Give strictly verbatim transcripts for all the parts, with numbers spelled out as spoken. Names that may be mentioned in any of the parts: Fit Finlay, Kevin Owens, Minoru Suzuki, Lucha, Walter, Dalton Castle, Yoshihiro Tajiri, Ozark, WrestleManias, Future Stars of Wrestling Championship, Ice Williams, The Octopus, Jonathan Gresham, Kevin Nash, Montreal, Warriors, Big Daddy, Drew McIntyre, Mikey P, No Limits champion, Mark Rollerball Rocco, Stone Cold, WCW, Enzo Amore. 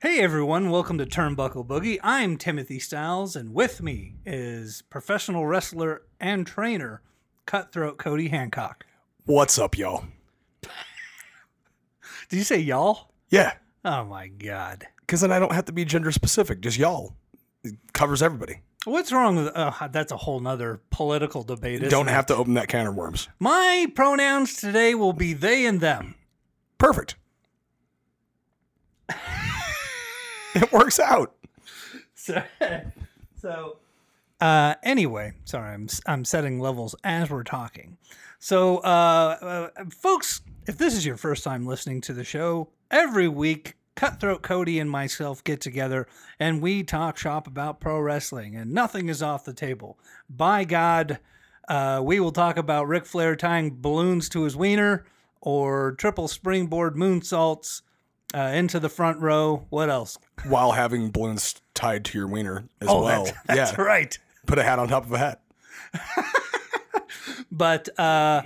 Hey everyone, welcome to Turnbuckle Boogie. I'm Timothy Styles, and with me is professional wrestler and trainer, Cutthroat Cody Hancock. What's up, y'all? Did you say y'all? Yeah. Oh my God. Because then I don't have to be gender specific, just y'all. It covers everybody. What's wrong with... Uh, that's a whole nother political debate, isn't Don't have it? to open that can of worms. My pronouns today will be they and them. Perfect. It works out. So, so uh, anyway, sorry, I'm I'm setting levels as we're talking. So, uh, uh, folks, if this is your first time listening to the show, every week, Cutthroat Cody and myself get together and we talk shop about pro wrestling, and nothing is off the table. By God, uh, we will talk about Ric Flair tying balloons to his wiener or triple springboard moonsaults. Uh, into the front row. What else? While having balloons tied to your wiener as oh, well. That's, that's yeah. right. Put a hat on top of a hat. But uh,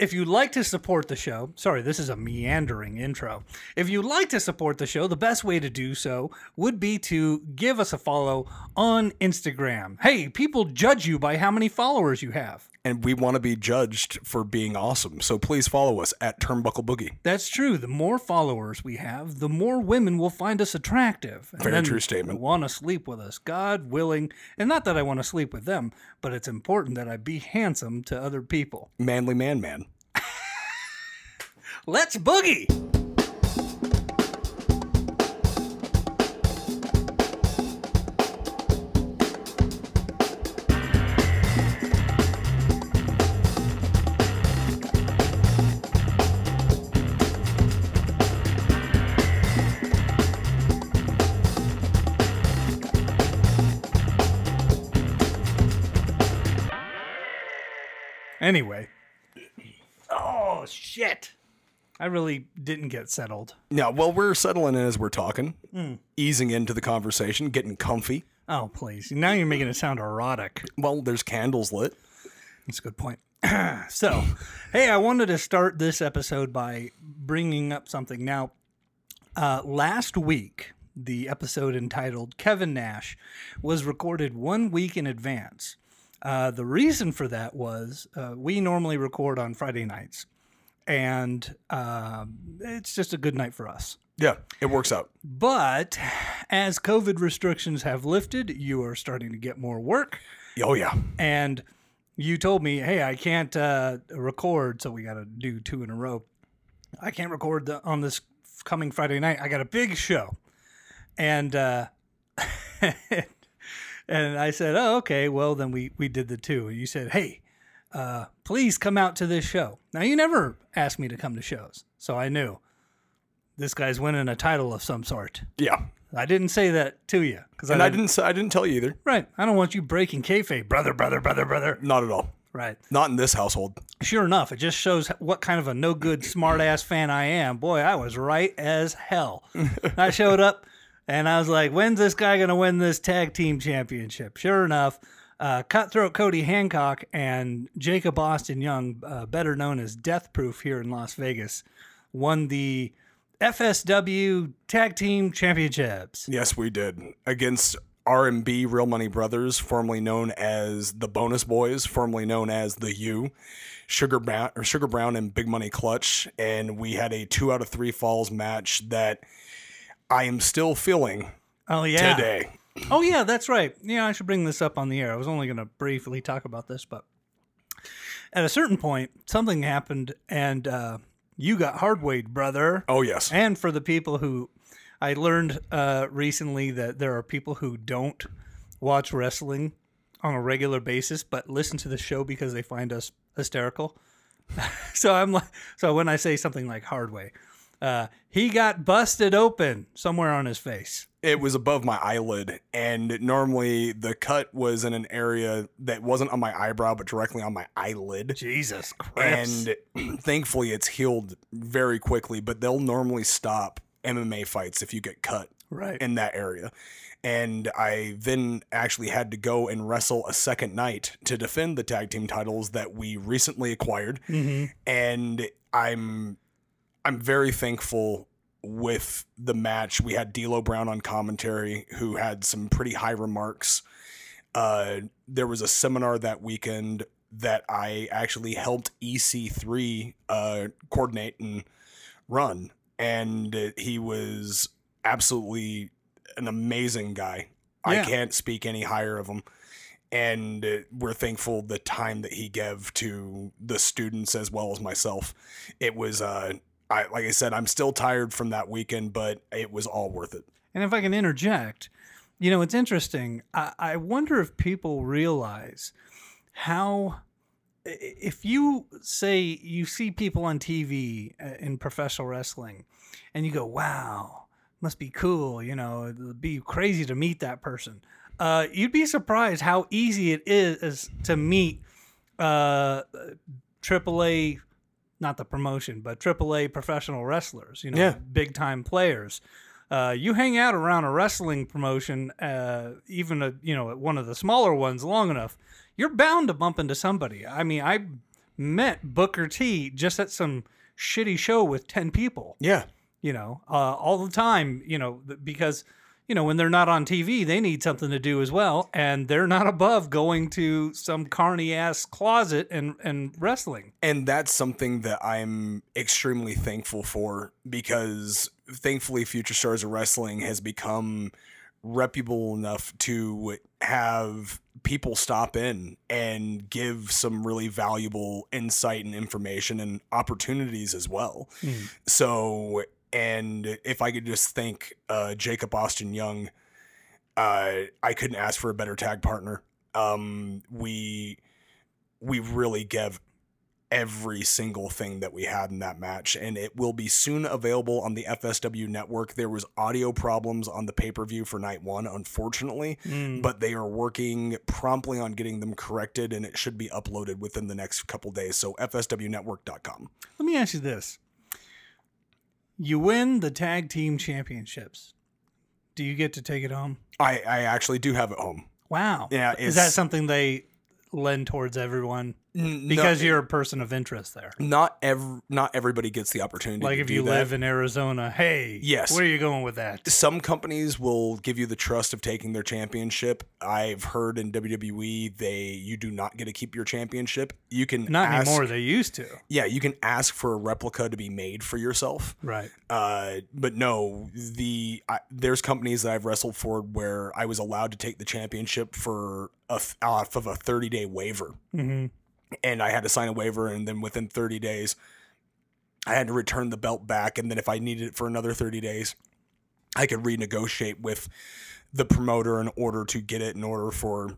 if you'd like to support the show, sorry, this is a meandering intro. If you'd like to support the show, the best way to do so would be to give us a follow on Instagram. Hey, people judge you by how many followers you have. And we want to be judged for being awesome. So please follow us at Turnbuckle Boogie. That's true. The more followers we have, the more women will find us attractive. And Very true statement. Want to sleep with us, God willing. And not that I want to sleep with them, but it's important that I be handsome to other people. Manly man, man. Let's boogie. Anyway. Oh, shit. I really didn't get settled. Yeah, well, we're settling in as we're talking, mm. easing into the conversation, getting comfy. Oh, please. Now you're making it sound erotic. Well, there's candles lit. That's a good point. So, hey, I wanted to start this episode by bringing up something. Now, uh, last week, the episode entitled Kevin Nash was recorded one week in advance. Uh, the reason for that was uh, we normally record on Friday nights, and uh, it's just a good night for us. Yeah, it works out. But as COVID restrictions have lifted, you are starting to get more work. Oh, yeah. And you told me, hey, I can't uh, record, so we got to do two in a row. I can't record the, on this coming Friday night. I got a big show. And... Uh, And I said, oh, okay, well, then we, we did the two. And you said, hey, uh, please come out to this show. Now, you never asked me to come to shows, so I knew this guy's winning a title of some sort. Yeah. I didn't say that to you. Cause and I didn't, I, didn't, I didn't tell you either. Right. I don't want you breaking kayfabe, brother, brother, brother, brother. Not at all. Right. Not in this household. Sure enough. It just shows what kind of a no-good, smart-ass fan I am. Boy, I was right as hell. I showed up. And I was like, when's this guy going to win this tag team championship? Sure enough, uh, Cutthroat Cody Hancock and Jacob Austin Young, uh, better known as Death Proof here in Las Vegas, won the F S W Tag Team Championships. Yes, we did. Against R and B Real Money Brothers, formerly known as the Bonus Boys, formerly known as the U, Sugar Brown, or Sugar Brown and Big Money Clutch. And we had a two out of three falls match that... I am still feeling oh, yeah. today. Oh, yeah, that's right. Yeah, I should bring this up on the air. I was only going to briefly talk about this, but at a certain point, something happened, and uh, you got hard-weighed, brother. Oh, yes. And for the people who... I learned uh, recently that there are people who don't watch wrestling on a regular basis, but listen to the show because they find us hysterical. so I'm like, so when I say something like hard-weigh... Uh, he got busted open somewhere on his face. It was above my eyelid, and normally the cut was in an area that wasn't on my eyebrow, but directly on my eyelid. Jesus Christ. And thankfully, it's healed very quickly, but they'll normally stop M M A fights if you get cut right in that area. And I then actually had to go and wrestle a second night to defend the tag team titles that we recently acquired. Mm-hmm. And I'm... I'm very thankful with the match, we had D'Lo Brown on commentary, who had some pretty high remarks. Uh, there was a seminar that weekend that I actually helped E C three uh, coordinate and run. And he was absolutely an amazing guy. Yeah. I can't speak any higher of him. And we're thankful the time that he gave to the students as well as myself. It was, uh, I, like I said, I'm still tired from that weekend, but it was all worth it. And if I can interject, you know, it's interesting. I, I wonder if people realize how, if you say you see people on T V in professional wrestling and you go, wow, must be cool. You know, it'd be crazy to meet that person. Uh, you'd be surprised how easy it is to meet uh, triple A, not the promotion, but triple A professional wrestlers, you know, yeah. big time players. Uh, you hang out around a wrestling promotion, uh, even a, you know, at one of the smaller ones long enough, you're bound to bump into somebody. I mean, I met Booker T just at some shitty show with ten people. Yeah. You know, uh, all the time, you know, because... you know, when they're not on T V, they need something to do as well. And they're not above going to some carny ass closet and, and wrestling. And that's something that I'm extremely thankful for, because thankfully Future Stars of Wrestling has become reputable enough to have people stop in and give some really valuable insight and information and opportunities as well. Mm-hmm. So... and if I could just thank uh, Jacob Austin Young, uh, I couldn't ask for a better tag partner. Um, we we really gave every single thing that we had in that match, and it will be soon available on the F S W Network. There was audio problems on the pay-per-view for night one, unfortunately, mm. but they are working promptly on getting them corrected, and it should be uploaded within the next couple days, so F S W network dot com. Let me ask you this. You win the tag team championships. Do you get to take it home? I, I actually do have it home. Wow. Yeah. Is that something they lend towards everyone? N- because no, you're a person of interest there. Not every, not everybody gets the opportunity. Like to if do you that. Live in Arizona, hey, yes. Where are you going with that? Some companies will give you the trust of taking their championship. I've heard in W W E, they you do not get to keep your championship. You can not ask, anymore. They used to. Yeah, you can ask for a replica to be made for yourself. Right. Uh, but no, the I, there's companies that I've wrestled for where I was allowed to take the championship for a, off of a thirty day waiver. Mm-hmm. And I had to sign a waiver, and then within thirty days, I had to return the belt back. And then if I needed it for another thirty days, I could renegotiate with the promoter in order to get it in order for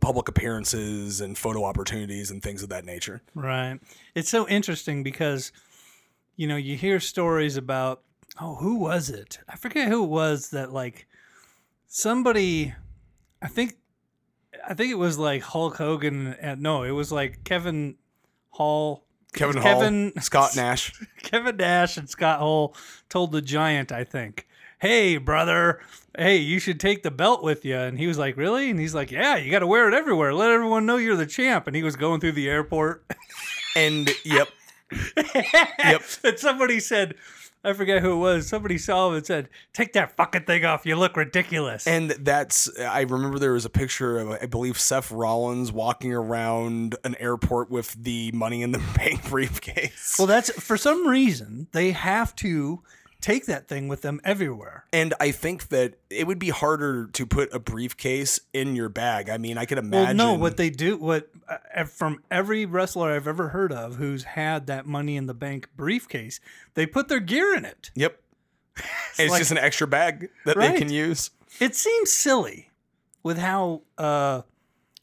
public appearances and photo opportunities and things of that nature. Right. It's so interesting because, you know, you hear stories about, oh, who was it? I forget who it was that, like, somebody, I think, I think it was like Hulk Hogan. And, no, it was like Kevin Hall. Kevin Hall. Kevin, Scott Nash. Kevin Nash and Scott Hall told the Giant, I think, hey, brother, hey, you should take the belt with you. And he was like, really? And he's like, yeah, you got to wear it everywhere. Let everyone know you're the champ. And he was going through the airport. And, yep. yep. And somebody said... I forget who it was. Somebody saw him and said, take that fucking thing off. You look ridiculous. And that's, I remember there was a picture of, I believe, Seth Rollins walking around an airport with the Money in the Bank briefcase. Well, that's, for some reason, they have to take that thing with them everywhere. And I think that it would be harder to put a briefcase in your bag. I mean, I could imagine. Well, no, what they do, what uh, from every wrestler I've ever heard of who's had that Money in the Bank briefcase, they put their gear in it. Yep. it's it's like, just an extra bag that right? they can use. It seems silly with how, uh,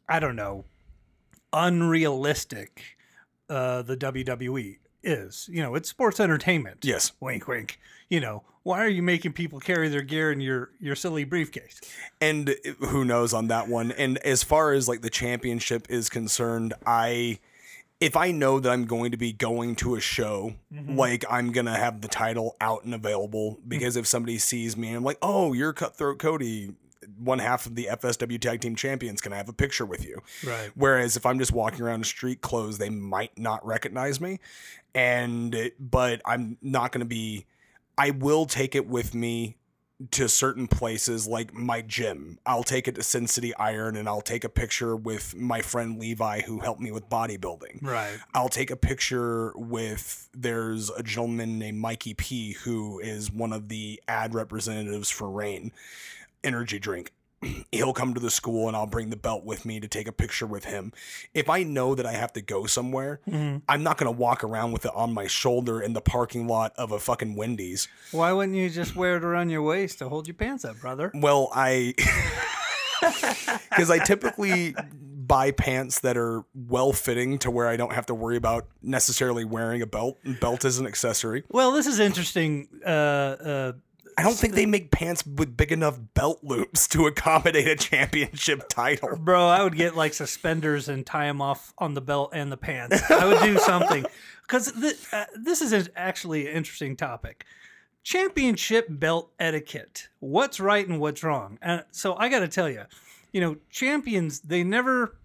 I don't know, unrealistic uh, the W W E is. You know, it's sports entertainment. Yes. Wink, wink. You know, why are you making people carry their gear in your, your silly briefcase? And who knows on that one. And as far as like the championship is concerned, I, if I know that I'm going to be going to a show, mm-hmm. like I'm going to have the title out and available, because mm-hmm. if somebody sees me and I'm like, oh, you're Cutthroat Cody, one half of the F S W Tag Team Champions, can I have a picture with you? Right. Whereas if I'm just walking around in street clothes, they might not recognize me. And, but I'm not going to be, I will take it with me to certain places like my gym. I'll take it to Sin City Iron and I'll take a picture with my friend Levi, who helped me with bodybuilding. Right. I'll take a picture with, there's a gentleman named Mikey P, who is one of the ad representatives for Rain Energy Drink. He'll come to the school and I'll bring the belt with me to take a picture with him. If I know that I have to go somewhere, mm-hmm. I'm not going to walk around with it on my shoulder in the parking lot of a fucking Wendy's. Why wouldn't you just wear it around your waist to hold your pants up, brother? Well, I... Because I typically buy pants that are well-fitting to where I don't have to worry about necessarily wearing a belt. Belt is an accessory. Well, this is interesting... Uh, uh... I don't think they make pants with big enough belt loops to accommodate a championship title. Bro, I would get like suspenders and tie them off on the belt and the pants. I would do something. Because th- uh, this is actually an interesting topic. Championship belt etiquette. What's right and what's wrong? Uh, so I got to tell you, you know, champions, they never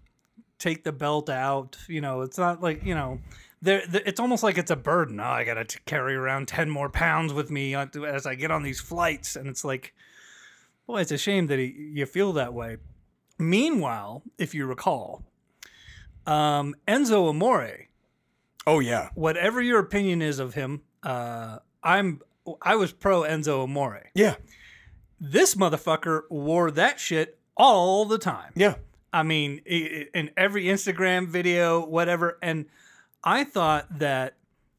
take the belt out. You know, it's not like, you know... They're, they're, it's almost like it's a burden. Oh, I got to carry around ten more pounds with me as I get on these flights. And it's like, boy, it's a shame that he, you feel that way. Meanwhile, if you recall, um, Enzo Amore. Oh, yeah. Whatever your opinion is of him, uh, I'm I was pro Enzo Amore. Yeah. This motherfucker wore that shit all the time. Yeah. I mean, in every Instagram video, whatever. And I thought that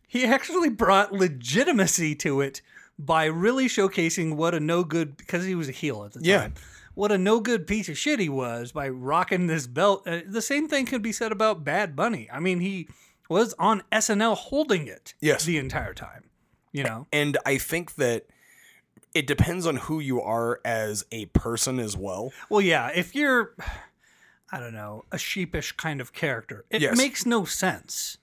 he actually brought legitimacy to it by really showcasing what a no good, because he was a heel at the yeah. time, what a no good piece of shit he was by rocking this belt. Uh, the same thing could be said about Bad Bunny. I mean, he was on S N L holding it yes. the entire time, you know? And I think that it depends on who you are as a person as well. Well, yeah, if you're, I don't know, a sheepish kind of character, it yes. makes no sense.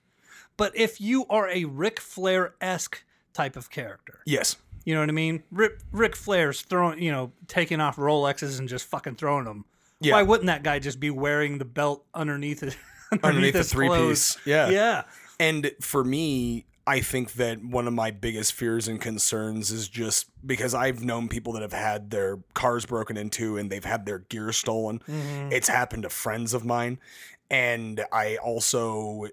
But if you are a Ric Flair-esque type of character. Yes. You know what I mean? Ric, Ric Flair's throwing, you know, taking off Rolexes and just fucking throwing them. Yeah. Why wouldn't that guy just be wearing the belt underneath his underneath, underneath his the three-piece? Yeah. Yeah. And for me, I think that one of my biggest fears and concerns is just because I've known people that have had their cars broken into and they've had their gear stolen. Mm-hmm. It's happened to friends of mine. And I also,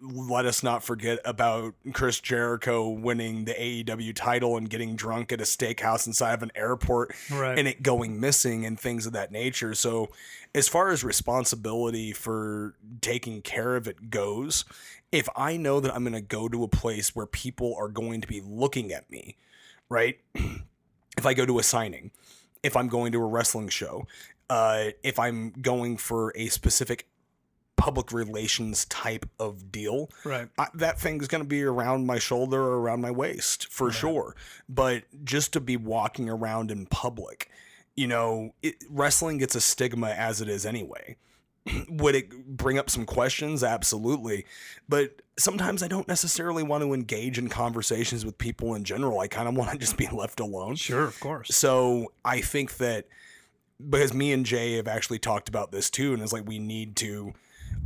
let us not forget about Chris Jericho winning the A E W title and getting drunk at a steakhouse inside of an airport right. and it going missing and things of that nature. So as far as responsibility for taking care of it goes, if I know that I'm going to go to a place where people are going to be looking at me, right? If I go to a signing, if I'm going to a wrestling show, uh, if I'm going for a specific public relations type of deal, right? I, that thing's going to be around my shoulder or around my waist for right. sure. But just to be walking around in public, you know, it, wrestling gets a stigma as it is anyway. Would it bring up some questions? Absolutely. But sometimes I don't necessarily want to engage in conversations with people in general. I kind of want to just be left alone. Sure, of course. So I think that, because me and Jay have actually talked about this too, and it's like we need to,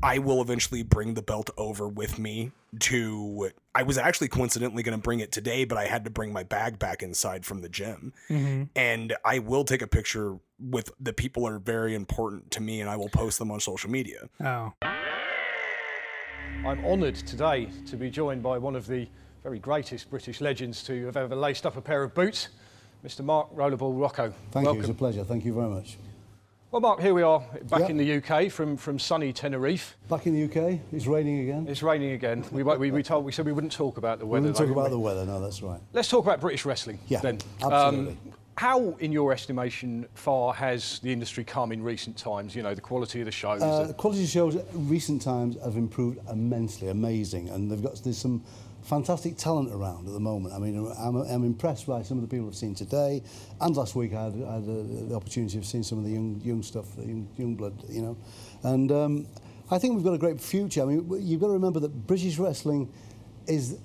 I will eventually bring the belt over with me to, I was actually coincidentally going to bring it today, but I had to bring my bag back inside from the gym. Mm-hmm. And I will take a picture with the people that are very important to me, and I will post them on social media. Oh. I'm honored today to be joined by one of the very greatest British legends to have ever laced up a pair of boots, Mister Mark Rollerball Rocco. Thank Welcome. you, it's a pleasure. Thank you very much. Well, Mark, here we are back yep. in the U K from, from sunny Tenerife. Back in the U K, it's raining again. It's raining again. We we, we told we said we wouldn't talk about the weather. We wouldn't though, talk about we? the weather. No, that's right. Let's talk about British wrestling. Yeah, then. Absolutely. Um, how, in your estimation, far has the industry come in recent times? You know, the quality of the shows. Uh, the quality of the shows in recent times have improved immensely, amazing, and they've got there's some fantastic talent around at the moment. I mean, I'm, I'm impressed by some of the people I've seen today, and last week I had, I had uh, the opportunity of seeing some of the young young stuff, the young, young blood, you know. And um, I think we've got a great future. I mean, you've got to remember that British wrestling is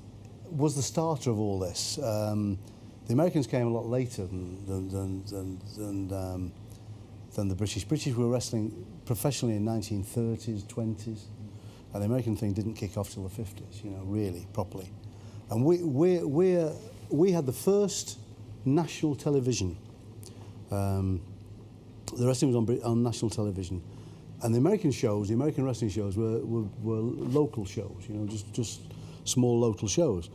was the starter of all this. Um, the Americans came a lot later than than than than, than, um, than the British. British were wrestling professionally in nineteen thirties, twenties. And the American thing didn't kick off till the fifties, you know, really, properly. And we, we're, we're we had the first national television. Um, the wrestling was on, on national television. And the American shows, the American wrestling shows, were, were, were local shows, you know, just, just small local shows,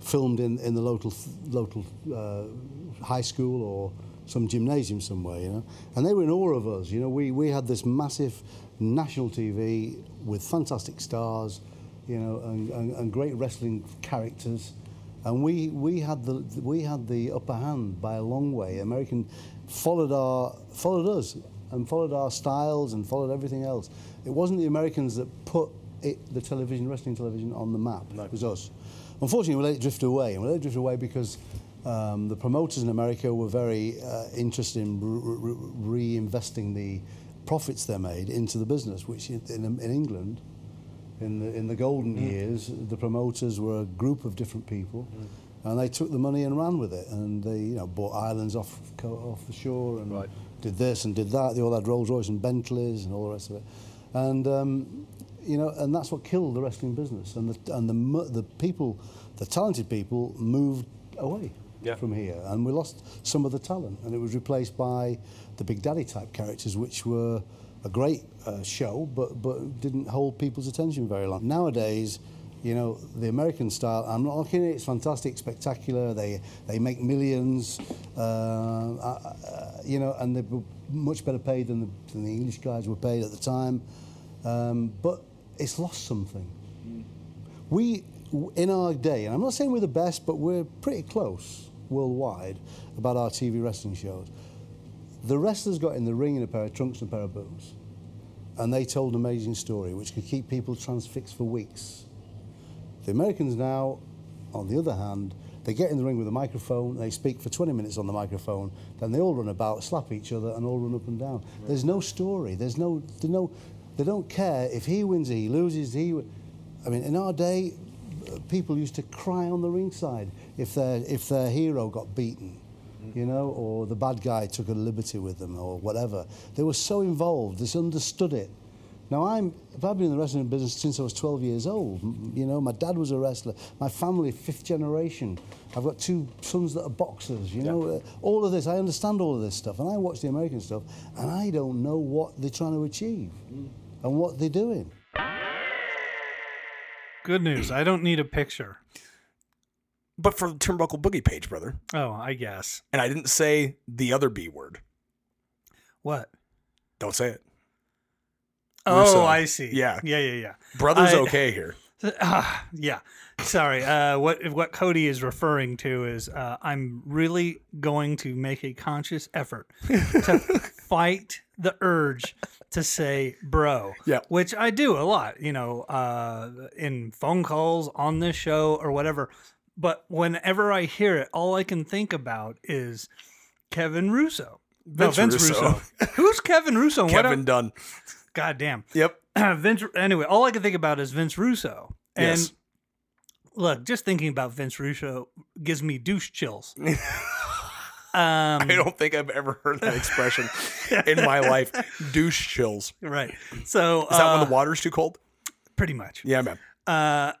filmed in, in the local, local uh, high school or some gymnasium somewhere, you know. And they were in awe of us, you know. We, we had this massive national T V with fantastic stars, you know, and, and, and great wrestling characters. And we, we, had the, we had the upper hand by a long way. American followed, our, followed us. And followed our styles and followed everything else. It wasn't the Americans that put it, the television, wrestling television, on the map. No. It was us. Unfortunately, we let it drift away. And we let it drift away because um, the promoters in America were very uh, interested in re re reinvesting the profits they made into the business, which in, in England, in the, in the golden mm. years, the promoters were a group of different people. Mm. And they took the money and ran with it. And they, you know, bought islands off, off the shore and right. did this and did that. They all had Rolls Royce and Bentleys and all the rest of it. And, um, you know, and that's what killed the wrestling business. And the, and the, the people, the talented people, moved away yeah. from here. And we lost some of the talent. And it was replaced by the Big Daddy type characters, which were a great uh, show, but, but didn't hold people's attention very long. Nowadays, you know, the American style, I'm not looking at it, it's fantastic, spectacular, they, they make millions, uh, uh, you know, and they were much better paid than the, than the English guys were paid at the time. Um, but it's lost something. Mm. We, in our day, and I'm not saying we're the best, but we're pretty close worldwide about our T V wrestling shows. The wrestlers got in the ring in a pair of trunks and a pair of boots, and they told an amazing story, which could keep people transfixed for weeks. The Americans now, on the other hand, they get in the ring with a microphone, they speak for twenty minutes on the microphone, then they all run about, slap each other, and all run up and down. Right. There's no story, there's no, there's no, they don't care if he wins or he loses, he, I mean, in our day, people used to cry on the ringside if their, if their hero got beaten, mm. you know, or the bad guy took a liberty with them, or whatever. They were so involved, they understood it. Now, I'm, I've been in the wrestling business since I was twelve years old. You know, my dad was a wrestler. My family, fifth generation. I've got two sons that are boxers, you know. Yeah. All of this, I understand all of this stuff. And I watch the American stuff, and I don't know what they're trying to achieve mm. and what they're doing. Good news. I don't need a picture. But for the Turnbuckle Boogie page, brother. Oh, I guess. And I didn't say the other B word. What? Don't say it. Russo. Oh, I see. Yeah, yeah, yeah, yeah. Brother's I, okay here. Uh, yeah, sorry. Uh, what what Cody is referring to is uh, I'm really going to make a conscious effort to fight the urge to say bro. Yeah, which I do a lot, you know, uh, in phone calls, on this show, or whatever. But whenever I hear it, all I can think about is Kevin Russo. Vince no, Vince Russo. Russo. Who's Kevin Russo? Kevin what Dunn. God damn. Yep. Uh, Vince. Anyway, all I can think about is Vince Russo. And yes. Look, just thinking about Vince Russo gives me douche chills. um, I don't think I've ever heard that expression in my life. Douche chills. Right. So is that uh, when the water's too cold? Pretty much. Yeah, man. Uh,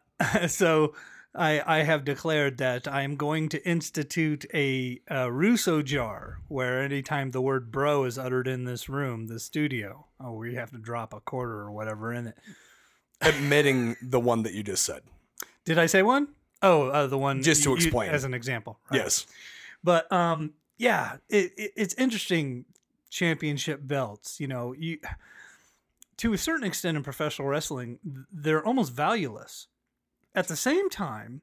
so I, I have declared that I am going to institute a, a Russo jar where anytime the word bro is uttered in this room, the studio, oh, we have to drop a quarter or whatever in it. Admitting the one that you just said. Did I say one? Oh, uh, the one. Just to explain. You, as an example. Right? Yes. But um, yeah, it, it, it's interesting championship belts. You know, you to a certain extent in professional wrestling, they're almost valueless. At the same time,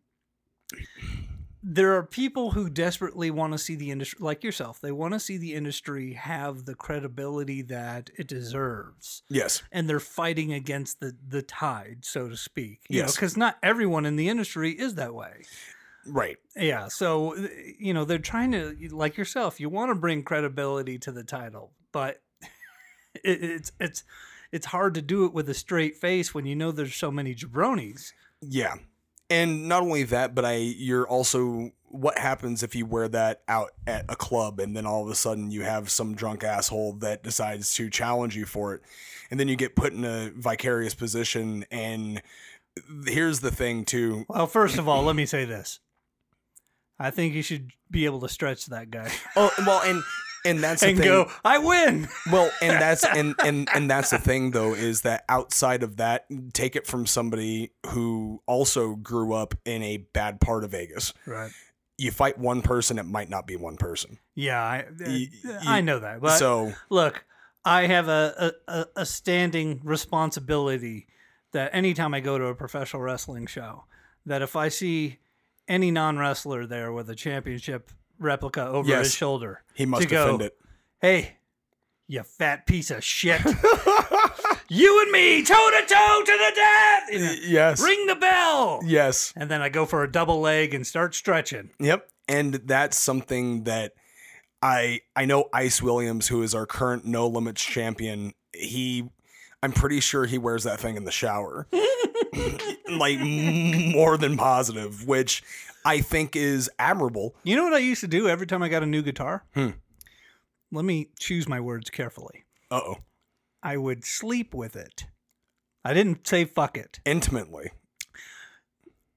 there are people who desperately want to see the industry, like yourself, they want to see the industry have the credibility that it deserves. Yes. And they're fighting against the, the tide, so to speak. You yes. Because not everyone in the industry is that way. Right. Yeah. So, you know, they're trying to, like yourself, you want to bring credibility to the title, but it, it's, it's, it's hard to do it with a straight face when you know there's so many jabronis. Yeah. And not only that, but I, you're also, what happens if you wear that out at a club and then all of a sudden you have some drunk asshole that decides to challenge you for it. And then you get put in a vicarious position. And here's the thing too. Well, first of all, let me say this. I think you should be able to stretch that guy. Oh, well, and and that's and the thing. Go, I win. Well, and that's and, and and that's the thing though, is that outside of that, take it from somebody who also grew up in a bad part of Vegas. Right. You fight one person, it might not be one person. Yeah, I, you, I know that. But so look, I have a, a, a standing responsibility that anytime I go to a professional wrestling show, that if I see any non-wrestler there with a championship replica over yes, his shoulder, he must defend go, it. Hey, you fat piece of shit. You and me, toe-to-toe to the death. You know, yes. Ring the bell. Yes. And then I go for a double leg and start stretching. Yep. And that's something that I I know Ice Williams, who is our current No Limits champion, he I'm pretty sure he wears that thing in the shower. Like, more than positive, which I think is admirable. You know what I used to do every time I got a new guitar? Hmm. Let me choose my words carefully. Uh-oh. I would sleep with it. I didn't say fuck it. Intimately.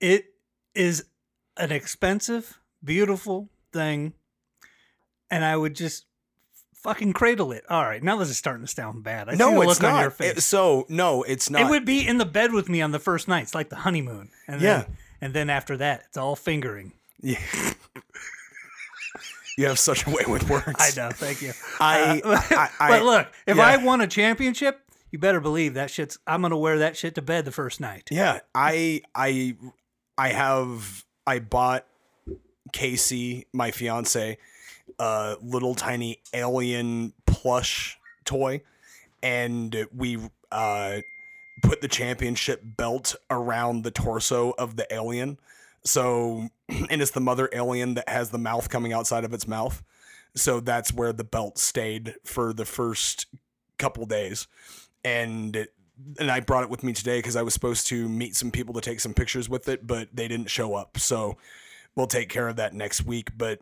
It is an expensive, beautiful thing, and I would just fucking cradle it. All right, now this is starting to sound bad. I no, see the it's look not. On your face. It, so, no, it's not. It would be in the bed with me on the first night. It's like the honeymoon. And yeah. Then, and then after that, it's all fingering. Yeah. You have such a way with words. I know. Thank you. I, uh, I, I but look, if yeah. I won a championship, you better believe that shit's. I'm gonna wear that shit to bed the first night. Yeah. I I I have I bought Casey, my fiance, a little tiny alien plush toy, and we uh, put the championship belt around the torso of the alien. So, and it's the mother alien that has the mouth coming outside of its mouth. So that's where the belt stayed for the first couple days. And it, and I brought it with me today because I was supposed to meet some people to take some pictures with it, but they didn't show up. So we'll take care of that next week. But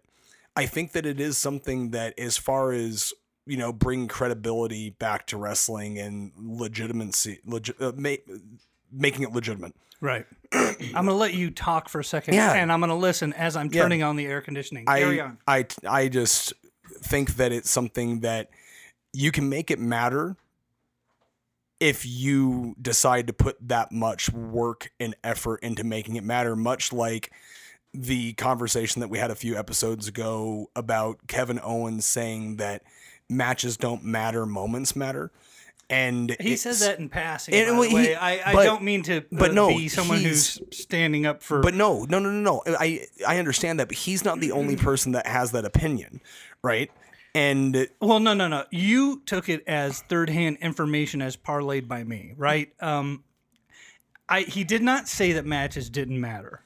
I think that it is something that, as far as, you know, bring credibility back to wrestling and legitimacy, legi- uh, ma- making it legitimate. Right. I'm going to let you talk for a second, yeah. and I'm going to listen as I'm turning yeah. on the air conditioning. Carry I, on. I, I just think that it's something that you can make it matter if you decide to put that much work and effort into making it matter, much like the conversation that we had a few episodes ago about Kevin Owens saying that matches don't matter, moments matter. And he says that in passing. By the way, I, I but, don't mean to uh, no, be someone who's standing up for. But no, no, no, no, no. I I understand that, but he's not the only person that has that opinion, right? And well, no, no, no. You took it as third-hand information as parlayed by me, right? Um, I he did not say that matches didn't matter.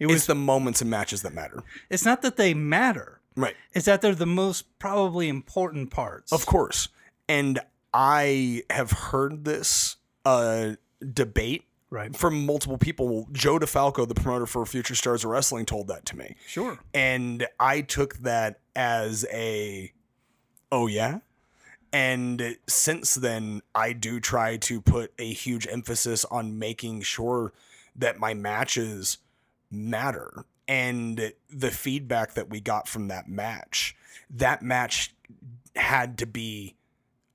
It was it's the moments and matches that matter. It's not that they matter, right? It's that they're the most probably important parts, of course, and. I have heard this uh, debate right. from multiple people. Joe DeFalco, the promoter for Future Stars of Wrestling, told that to me. Sure. And I took that as a, oh, yeah? And since then, I do try to put a huge emphasis on making sure that my matches matter. And the feedback that we got from that match, that match had to be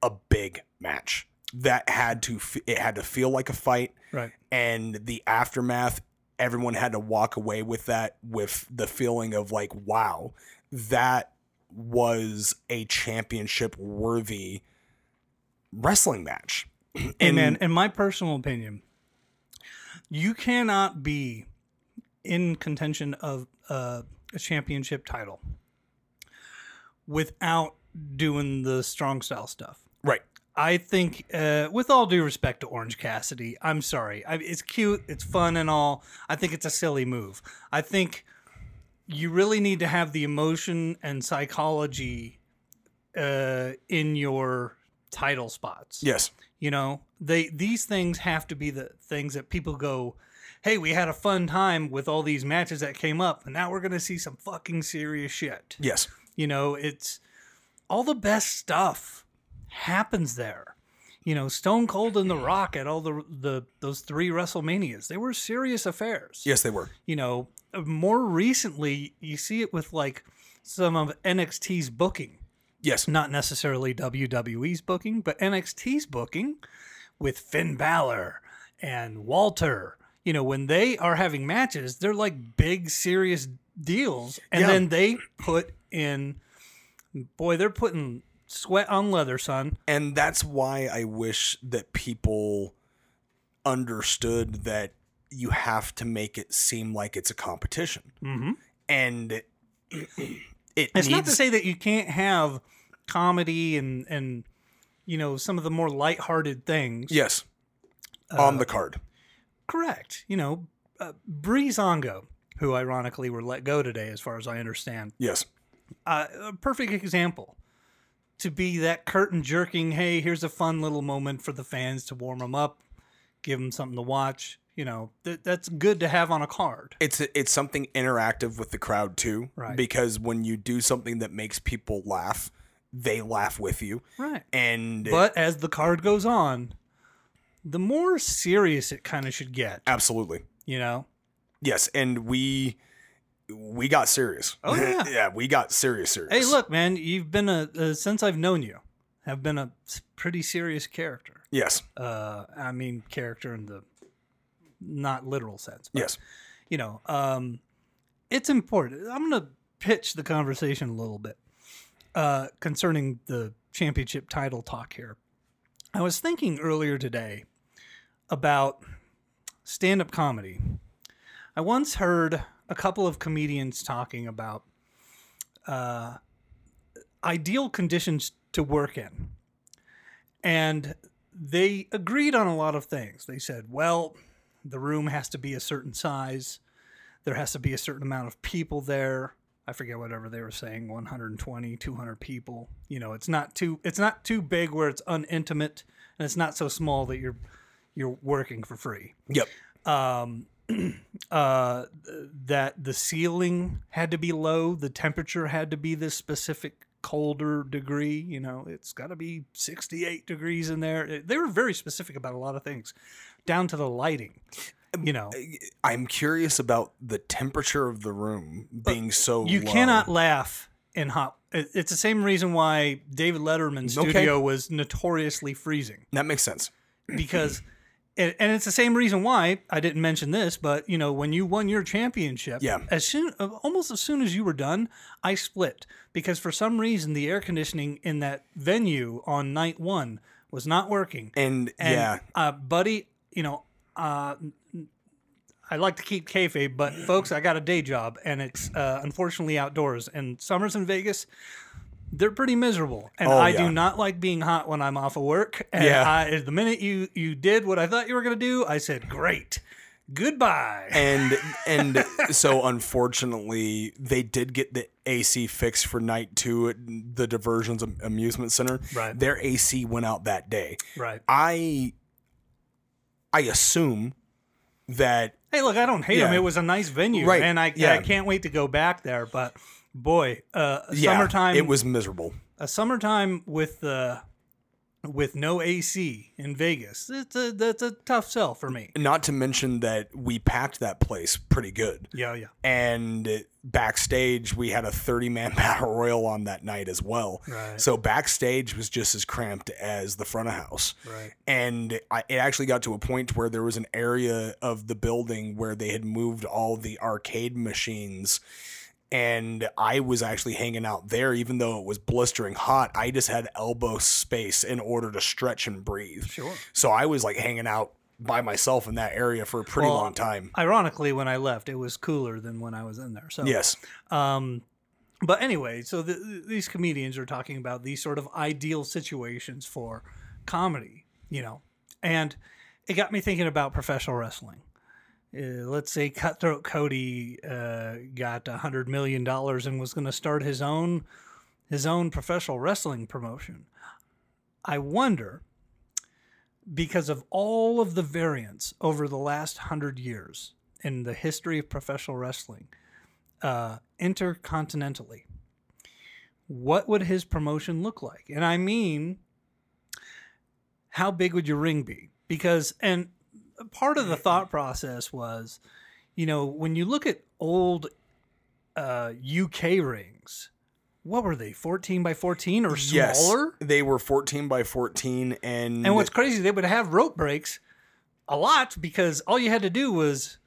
a big match that had to, f- it had to feel like a fight. Right. And the aftermath, everyone had to walk away with that, with the feeling of like, wow, that was a championship worthy wrestling match. And, and man, in my personal opinion, you cannot be in contention of uh, a championship title without doing the strong style stuff. Right. I think, uh, with all due respect to Orange Cassidy, I'm sorry. I, it's cute. It's fun and all. I think it's a silly move. I think you really need to have the emotion and psychology uh, in your title spots. Yes. You know, they these things have to be the things that people go, hey, we had a fun time with all these matches that came up, and now we're going to see some fucking serious shit. Yes. You know, it's all the best stuff happens there. You know, Stone Cold and The Rock at all the the those three WrestleManias, they were serious affairs. Yes, they were. You know, more recently, you see it with like some of N X T's booking. Yes. Not necessarily W W E's booking, but N X T's booking with Finn Balor and Walter. You know, when they are having matches, they're like big, serious deals. And yeah. then they put in, boy, they're putting sweat on leather, son. And that's why I wish that people understood that you have to make it seem like it's a competition. Mm-hmm. And it, it it's needs... not to say that you can't have comedy and, and, you know, some of the more lighthearted things. Yes. Uh, on the card. Correct. You know, uh, Breezango, who ironically were let go today, as far as I understand. Yes. Uh, a perfect example to be that curtain jerking, hey, here's a fun little moment for the fans to warm them up, give them something to watch. You know, th- that's good to have on a card. It's a, it's something interactive with the crowd, too. Right. Because when you do something that makes people laugh, they laugh with you. Right. And But it, as the card goes on, the more serious it kind of should get. Absolutely. You know? Yes, and we we got serious. Oh, yeah. yeah, we got serious, serious. Hey, look, man, you've been a, uh, since I've known you, have been a pretty serious character. Yes. Uh, I mean, character in the not literal sense. But, yes. You know, um, it's important. I'm going to pitch the conversation a little bit uh, concerning the championship title talk here. I was thinking earlier today about stand-up comedy. I once heard a couple of comedians talking about uh, ideal conditions to work in. And they agreed on a lot of things. They said, well, the room has to be a certain size. There has to be a certain amount of people there. I forget whatever they were saying, one hundred twenty, two hundred people. You know, it's not too it's not too big where it's unintimate, and it's not so small that you're you're working for free. Yep. Um, uh, that the ceiling had to be low, the temperature had to be this specific colder degree. You know, it's got to be sixty-eight degrees in there. They were very specific about a lot of things, down to the lighting. You know, I'm curious about the temperature of the room being so low. You cannot laugh in hot. It's the same reason why David Letterman's studio okay. was notoriously freezing. That makes sense. Because, and it's the same reason why I didn't mention this, but you know, when you won your championship, yeah. as soon, almost as soon as you were done, I split because for some reason the air conditioning in that venue on night one was not working. And, and yeah, uh, buddy, you know. Uh, I like to keep kayfabe, but folks, I got a day job, and it's uh, unfortunately outdoors. And summers in Vegas, they're pretty miserable. And oh, I yeah. do not like being hot when I'm off of work. And yeah. I, the minute you, you did what I thought you were going to do, I said, great, goodbye. And and so, unfortunately, they did get the A C fixed for night two at the Diversions Amusement Center. Right. Their A C went out that day. Right. I... I assume that... Hey, look, I don't hate yeah. them. It was a nice venue, right. and I, yeah. I can't wait to go back there. But, boy, uh, yeah, summertime... it was miserable. A summertime with uh, with no A C in Vegas, it's a, that's a tough sell for me. Not to mention that we packed that place pretty good. Yeah, yeah. And backstage, we had a thirty-man battle royal on that night as well. Right. So backstage was just as cramped as the front of house. Right. And I, it actually got to a point where there was an area of the building where they had moved all the arcade machines. And I was actually hanging out there, even though it was blistering hot. I just had elbow space in order to stretch and breathe. Sure. So I was like hanging out by myself in that area for a pretty well, long time. Ironically, when I left, it was cooler than when I was in there. So yes. Um, but anyway, so the, these comedians are talking about these sort of ideal situations for comedy, you know, and it got me thinking about professional wrestling. Uh, let's say Cutthroat Cody uh, got one hundred million dollars and was going to start his own his own professional wrestling promotion. I wonder, because of all of the variants over the last one hundred years in the history of professional wrestling, uh, intercontinentally, what would his promotion look like? And I mean, how big would your ring be? Because, and... part of the thought process was, you know, when you look at old uh, U K rings. What were they, fourteen by fourteen or smaller? Yes, they were fourteen by fourteen. And and what's crazy, they would have rope breaks a lot because all you had to do was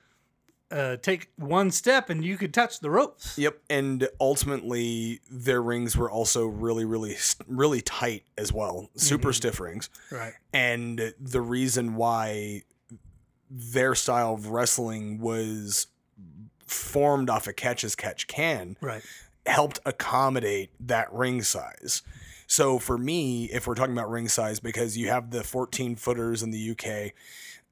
uh, take one step and you could touch the ropes. Yep, and ultimately their rings were also really, really, really tight as well. Super mm-hmm. stiff rings. Right. And the reason why their style of wrestling was formed off a catch as catch can. Right. Helped accommodate that ring size. So for me, if we're talking about ring size, because you have the fourteen footers in the U K,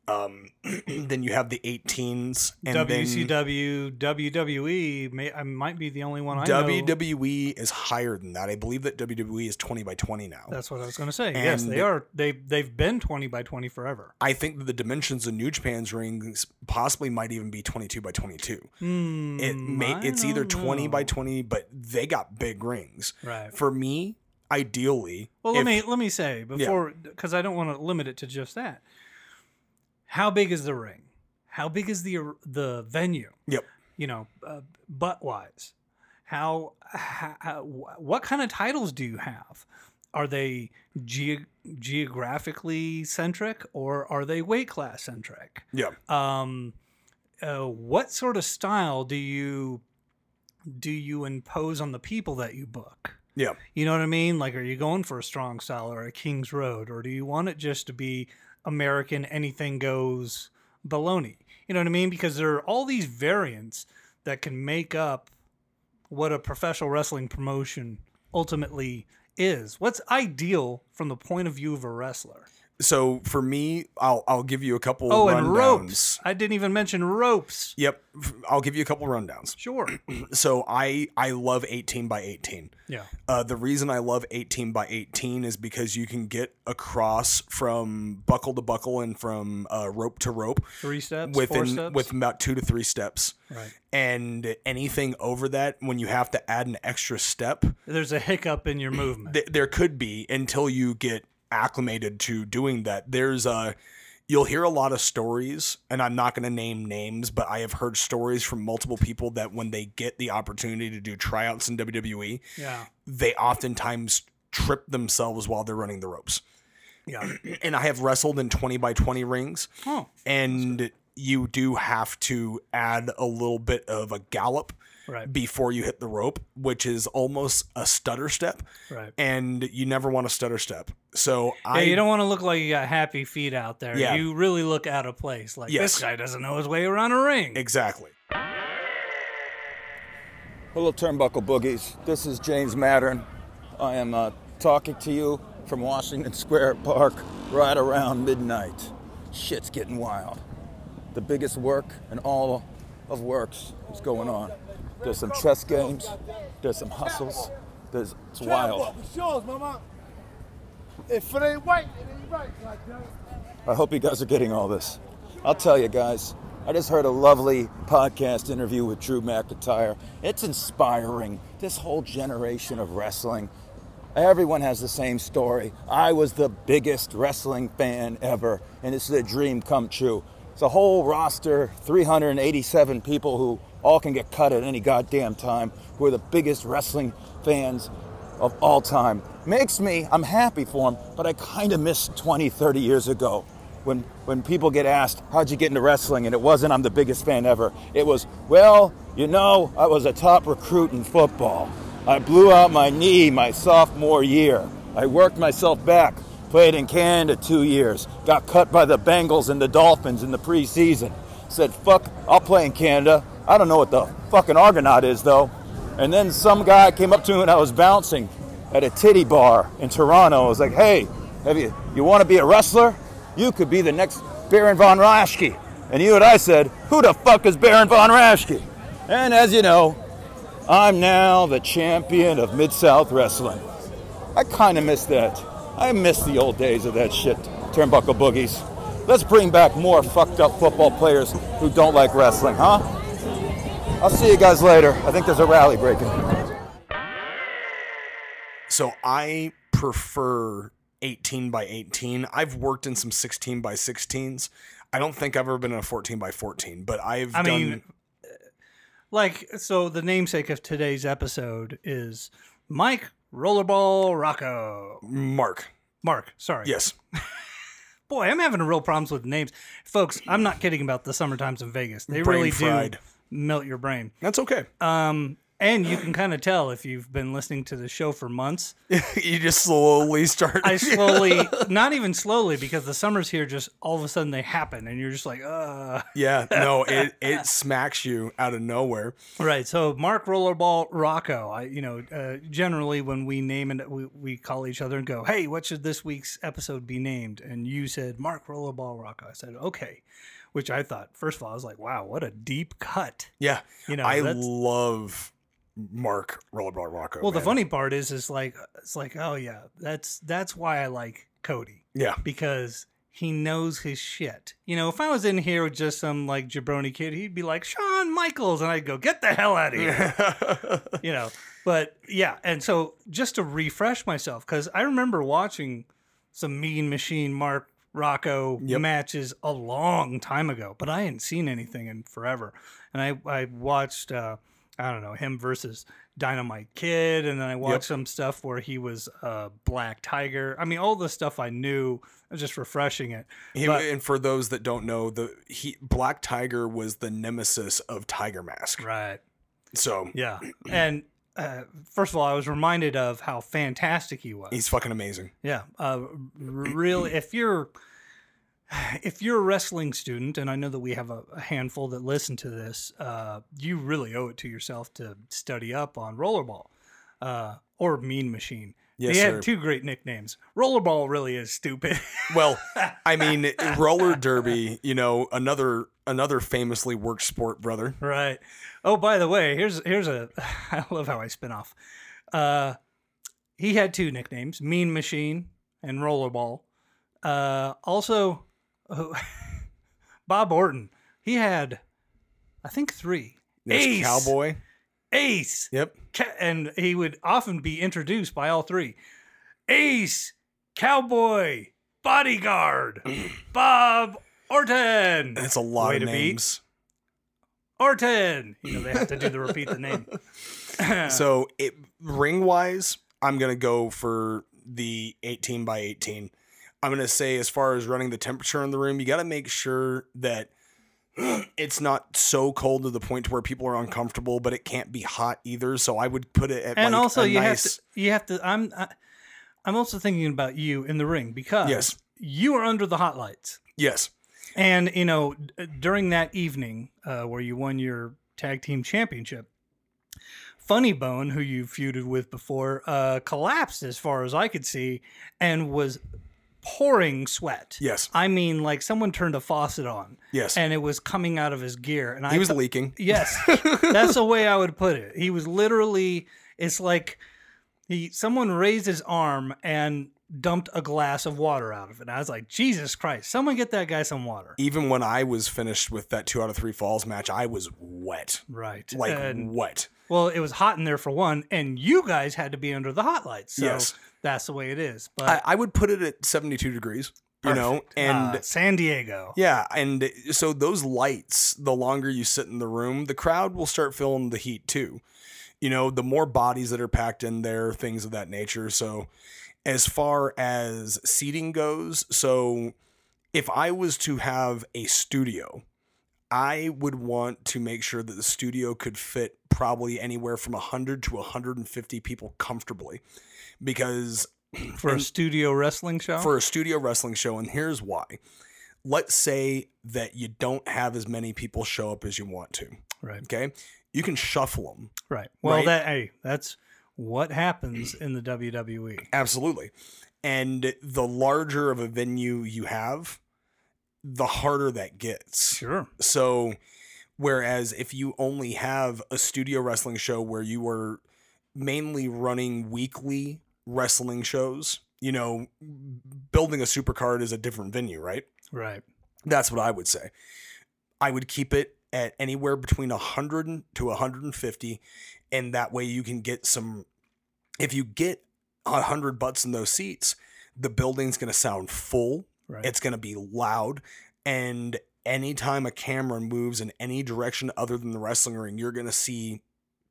um, then you have the eighteens. And W C W, then W W E, may, I might be the only one I W W E know. W W E is higher than that. I believe that W W E is twenty by twenty now. That's what I was going to say. And yes, they are. They, they've been twenty by twenty forever. I think that the dimensions of New Japan's rings possibly might even be twenty-two by twenty-two. Mm, it may, it's either twenty by twenty, but they got big rings. Right. For me, ideally. Well, let if, me let me say before, because yeah. I don't want to limit it to just that. How big is the ring? How big is the the venue? Yep. You know, uh, butt wise, how, how, how what kind of titles do you have? Are they ge- geographically centric or are they weight class centric? Yeah. Um, uh, what sort of style do you do you impose on the people that you book? Yeah. You know what I mean? Like, are you going for a strong style or a King's Road, or do you want it just to be American anything goes baloney? You know what I mean? Because there are all these variants that can make up what a professional wrestling promotion ultimately is. What's ideal from the point of view of a wrestler? So for me, I'll I'll give you a couple oh, rundowns. And ropes. I didn't even mention ropes. Yep. I'll give you a couple rundowns. Sure. So I, I love eighteen by eighteen. Yeah. Uh, the reason I love eighteen by eighteen is because you can get across from buckle to buckle and from uh, rope to rope. Three steps, within, four steps? With about two to three steps. Right. And anything over that, when you have to add an extra step, there's a hiccup in your movement. Th- there could be until you get acclimated to doing that. There's a, you'll hear a lot of stories, and I'm not going to name names, but I have heard stories from multiple people that when they get the opportunity to do tryouts in W W E, yeah, they oftentimes trip themselves while they're running the ropes. Yeah. And I have wrestled in twenty by twenty rings. Oh, and you do have to add a little bit of a gallop. Right. Before you hit the rope, which is almost a stutter step. Right. And you never want to stutter step. So yeah, I. You don't want to look like you got happy feet out there. Yeah. You really look out of place. Like, yes, this guy doesn't know his way around a ring. Exactly. Hello, Turnbuckle Boogies. This is James Mattern. I am uh, talking to you from Washington Square Park right around midnight. Shit's getting wild. The biggest work and all of works is going on. There's some chess games. There's some hustles. There's, it's wild. If it ain't white, it ain't right. I hope you guys are getting all this. I'll tell you guys, I just heard a lovely podcast interview with Drew McIntyre. It's inspiring. This whole generation of wrestling, everyone has the same story. I was the biggest wrestling fan ever, and it's the dream come true. It's a whole roster, three hundred eighty-seven people who all can get cut at any goddamn time, who are the biggest wrestling fans of all time. Makes me, I'm happy for them, but I kind of miss twenty, thirty years ago when when people get asked, how'd you get into wrestling? And it wasn't, I'm the biggest fan ever. It was, well, you know, I was a top recruit in football. I blew out my knee my sophomore year. I worked myself back, played in Canada two years, got cut by the Bengals and the Dolphins in the preseason. Said, fuck, I'll play in Canada. I don't know what the fucking Argonaut is, though. And then some guy came up to me and I was bouncing at a titty bar in Toronto. I was like, hey, have you, you want to be a wrestler? You could be the next Baron Von Raschke. And you know what I said? Who the fuck is Baron Von Raschke? And as you know, I'm now the champion of Mid-South Wrestling. I kind of miss that. I miss the old days of that shit, Turnbuckle Boogies. Let's bring back more fucked up football players who don't like wrestling, huh? I'll see you guys later. I think there's a rally breaking. So I prefer eighteen by eighteen. I've worked in some sixteen by sixteens. I don't think I've ever been in a fourteen by fourteen, but I've I done... mean, Like, so the namesake of today's episode is Mike Rollerball Rocco. Mark. Mark, sorry. Yes. Boy, I'm having real problems with names. Folks, I'm not kidding about the summer times in Vegas. They brain really fried. do melt your brain. That's okay. Um, and you can kind of tell if you've been listening to the show for months. You just slowly start. I slowly, not even slowly, because the summers here just all of a sudden they happen, and you're just like, uh. Yeah, no, it it smacks you out of nowhere. Right. So Mark Rollerball Rocco. I, you know, uh, generally when we name and we we call each other and go, hey, what should this week's episode be named? And you said Mark Rollerball Rocco. I said, okay. Which I thought, first of all, I was like, wow, what a deep cut. Yeah, you know, I love Mark Rollerball Rocco. Well, man. The funny part is, is like, it's like, oh yeah, that's that's why I like Cody. Yeah, because he knows his shit. You know, if I was in here with just some like jabroni kid, he'd be like Shawn Michaels, and I'd go, get the hell out of here. You know, but yeah, and so just to refresh myself, because I remember watching some Mean Machine Mark Rocco yep. matches a long time ago, but I hadn't seen anything in forever, and I I watched. Uh, I don't know, him versus Dynamite Kid. And then I watched yep. some stuff where he was a uh, Black Tiger. I mean, all the stuff I knew, I was just refreshing it. He, but, and for those that don't know, the he Black Tiger was the nemesis of Tiger Mask. Right. So. Yeah. And uh, first of all, I was reminded of how fantastic he was. He's fucking amazing. Yeah. Uh, really, if you're... If you're a wrestling student, and I know that we have a, a handful that listen to this, uh, you really owe it to yourself to study up on Rollerball uh, or Mean Machine. Yes, they sir. had two great nicknames. Rollerball really is stupid. Well, I mean, roller derby, you know, another another famously worked sport, brother. Right. Oh, by the way, here's here's a... I love how I spin off. Uh, he had two nicknames, Mean Machine and Rollerball. Uh, also... Oh, Bob Orton. He had, I think, three. There's Ace. Cowboy. Ace. Yep. Ca- and he would often be introduced by all three. Ace, Cowboy, Bodyguard, Bob Orton. That's a lot Way of names. Beat. Orton. You know, they have to do the repeat the name. So, it, ring-wise, I'm going to go for the eighteen by eighteen. I'm going to say, as far as running the temperature in the room, you got to make sure that it's not so cold to the point to where people are uncomfortable, but it can't be hot either. So I would put it at and like also a you nice... have to you have to. I'm I, I'm also thinking about you in the ring because yes. you are under the hot lights. Yes, and you know during that evening uh, where you won your tag team championship, Funny Bone, who you feuded with before, uh, collapsed as far as I could see, and was. Pouring sweat. Yes. I mean, like someone turned a faucet on. Yes. And it was coming out of his gear. And I He was th- leaking. Yes. That's the way I would put it. He was literally, it's like he someone raised his arm and dumped a glass of water out of it. And I was like, Jesus Christ, someone get that guy some water. Even when I was finished with that two out of three falls match, I was wet. Right. Like and, wet. Well, it was hot in there for one, and you guys had to be under the hot lights. So yes. That's the way it is. But I, I would put it at seventy-two degrees, you Perfect. know, and uh, San Diego. Yeah. And so those lights, the longer you sit in the room, the crowd will start feeling the heat too. You know, the more bodies that are packed in there, things of that nature. So as far as seating goes, so if I was to have a studio, I would want to make sure that the studio could fit probably anywhere from one hundred to one hundred fifty people comfortably. Because for a studio wrestling show, for a studio wrestling show. And here's why. Let's say that you don't have as many people show up as you want to. Right. Okay. You can shuffle them. Right. Well, right? that, Hey, that's what happens in the W W E. Absolutely. And the larger of a venue you have, the harder that gets. Sure. So, whereas if you only have a studio wrestling show where you are mainly running weekly wrestling shows, you know, building a supercard is a different venue, right? Right. That's what I would say. I would keep it at anywhere between one hundred to one hundred fifty. And that way you can get some, if you get a hundred butts in those seats, the building's going to sound full. Right. It's going to be loud. And anytime a camera moves in any direction other than the wrestling ring, you're going to see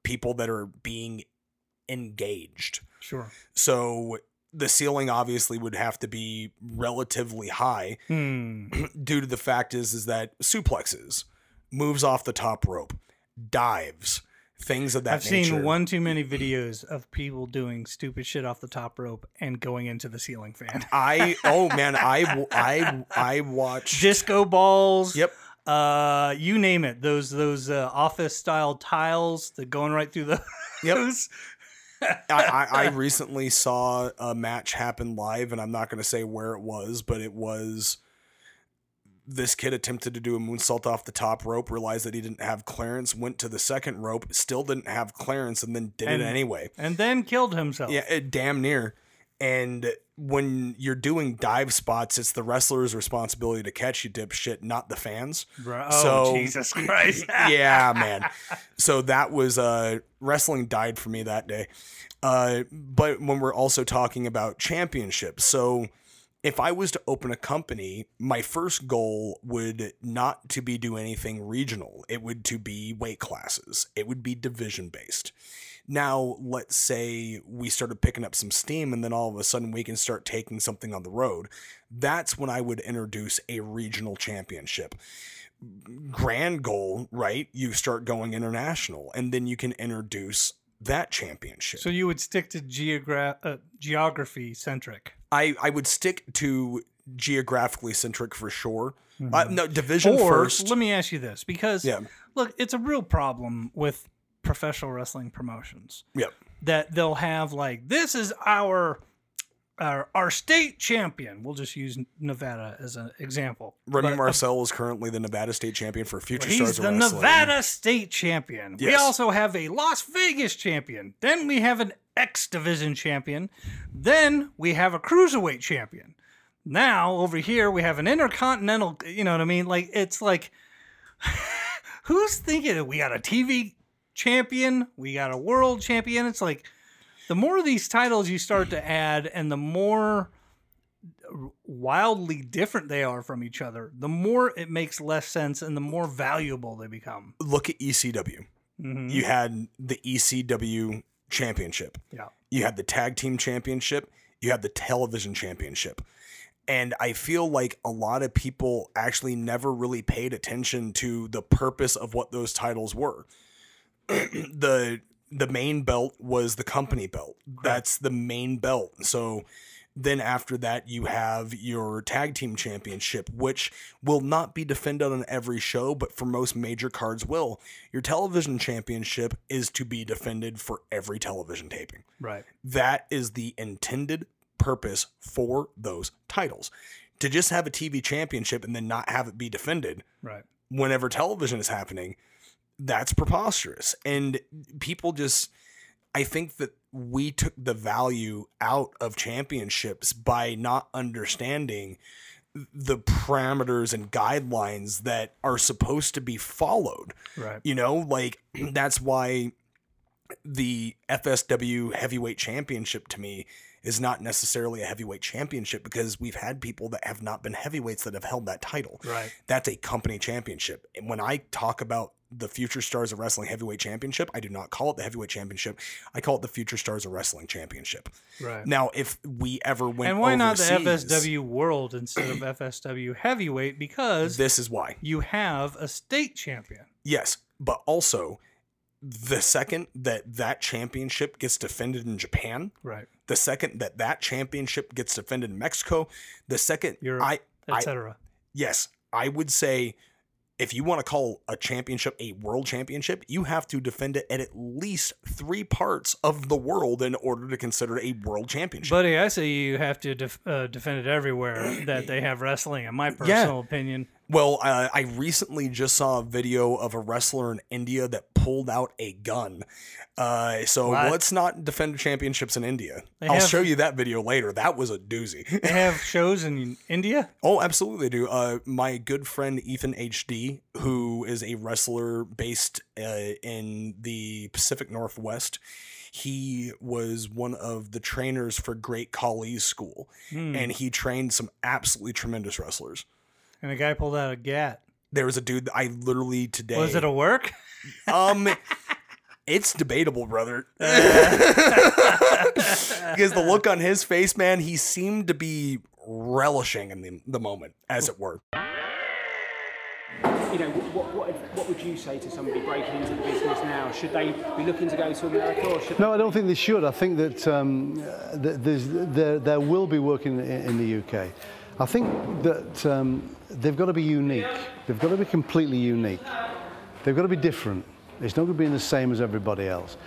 people that are being engaged. Sure. So the ceiling obviously would have to be relatively high hmm. due to the fact is, is that suplexes, moves off the top rope, dives, things of that I've nature. I've seen one too many videos of people doing stupid shit off the top rope and going into the ceiling fan. I, oh man, I, I, I watched disco balls. Yep. Uh, you name it. Those, those, uh, office style tiles that going right through the, those. Yep. I, I, I recently saw a match happen live, and I'm not going to say where it was, but it was, this kid attempted to do a moonsault off the top rope, realized that he didn't have clearance, went to the second rope, still didn't have clearance, and then did and, it anyway. And then killed himself. Yeah, it, damn near. And when you're doing dive spots, it's the wrestler's responsibility to catch you, dipshit, not the fans. Bro, so, oh, Jesus Christ. Yeah, man. So that was, uh, wrestling died for me that day. Uh, but when we're also talking about championships, so... if I was to open a company, my first goal would not to be do anything regional. It would to be weight classes. It would be division based. Now, let's say we started picking up some steam and then all of a sudden we can start taking something on the road. That's when I would introduce a regional championship. Grand goal, right? You start going international and then you can introduce that championship. So you would stick to geogra- uh, geography centric. I, I would stick to geographically centric for sure. Mm-hmm. Uh, no, division or, first. Let me ask you this, because yeah. look, it's a real problem with professional wrestling promotions. Yep. That they'll have like, this is our, our, our state champion. We'll just use Nevada as an example. Remy but, Marcel uh, is currently the Nevada state champion for Future well, Stars of Wrestling. He's the Nevada state champion. Yes. We also have a Las Vegas champion. Then we have an X division champion. Then we have a cruiserweight champion. Now over here we have an intercontinental, you know what I mean? Like, it's like, who's thinking we got a T V champion, we got a world champion? It's like, the more of these titles you start to add and the more wildly different they are from each other, the more it makes less sense and the more valuable they become. Look at E C W. Mm-hmm. You had the E C W championship. Yeah. You had the tag team championship. You had the television championship. And I feel like a lot of people actually never really paid attention to the purpose of what those titles were. The, the main belt was the company belt. That's the main belt. So then after that, you have your tag team championship, which will not be defended on every show, but for most major cards will. Your television championship is to be defended for every television taping. Right. That is the intended purpose for those titles. To just have a T V championship and then not have it be defended, right, whenever television is happening, that's preposterous. And people just, I think that we took the value out of championships by not understanding the parameters and guidelines that are supposed to be followed. Right. You know, like, that's why the F S W heavyweight championship to me is not necessarily a heavyweight championship, because we've had people that have not been heavyweights that have held that title. Right. That's a company championship. And when I talk about the Future Stars of Wrestling Heavyweight Championship, I do not call it the Heavyweight Championship. I call it the Future Stars of Wrestling Championship. Right. Now, if we ever went and why overseas, not the F S W World instead of F S W Heavyweight? Because this is why you have a state champion. Yes, but also the second that that championship gets defended in Japan, right? The second that that championship gets defended in Mexico, the second Europe, I, et cetera. Yes, I would say, if you want to call a championship a world championship, you have to defend it at at least three parts of the world in order to consider it a world championship. Buddy, I say you have to def- uh, defend it everywhere that they have wrestling, in my personal yeah. opinion. Well, uh, I recently just saw a video of a wrestler in India that pulled out a gun. Uh, so what? Let's not defend championships in India. They I'll have, show you that video later. That was a doozy. They have shows in India? Oh, absolutely they do. Uh, my good friend Ethan H D, who is a wrestler based uh, in the Pacific Northwest, he was one of the trainers for Great Khali's school, hmm. and he trained some absolutely tremendous wrestlers. And a guy pulled out a gat. there was a dude that I literally today. Was it a work? Um, it's debatable, brother. Because the look on his face, man, he seemed to be relishing in the, the moment, as it were. You know, what, what what would you say to somebody breaking into the business now? Should they be looking to go to America? Or should no, I don't think they should. I think that um, there's, there, there will be work in, in the U K. I think that um, they've got to be unique. They've got to be completely unique. They've got to be different. It's not going to be the same as everybody else.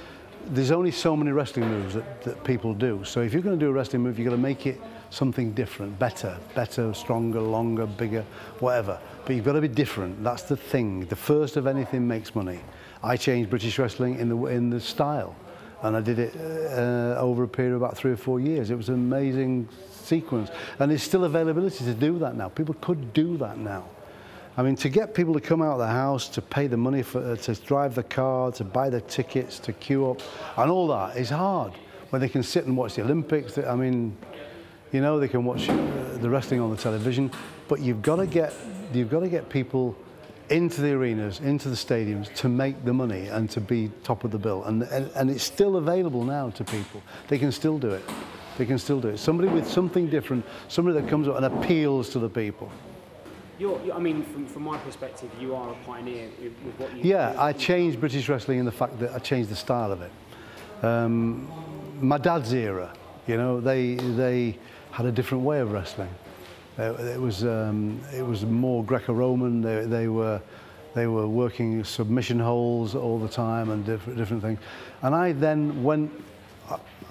There's only so many wrestling moves that, that people do. So if you're going to do a wrestling move, you've got to make it something different, better, better, stronger, longer, bigger, whatever. But you've got to be different. That's the thing. The first of anything makes money. I changed British wrestling in the in the style, and I did it uh, over a period of about three or four years. It was an amazing sequence, and there's still availability to do that now. People could do that now. I mean, to get people to come out of the house, to pay the money, for, uh, to drive the car, to buy the tickets, to queue up, and all that is hard. When they can sit and watch the Olympics, I mean, you know, they can watch uh, the wrestling on the television, but you've got to get, you've got to get people into the arenas, into the stadiums to make the money and to be top of the bill. And, and, and it's still available now to people. They can still do it. They can still do it. Somebody with something different, somebody that comes up and appeals to the people. You're, I mean, from, from my perspective, you are a pioneer with what you Yeah, do. I changed British wrestling in the fact that I changed the style of it. Um, my dad's era, you know, they, they had a different way of wrestling. Uh, it, was, um, it was more Greco-Roman. They, they, were, they were working submission holds all the time and diff different things. And I then went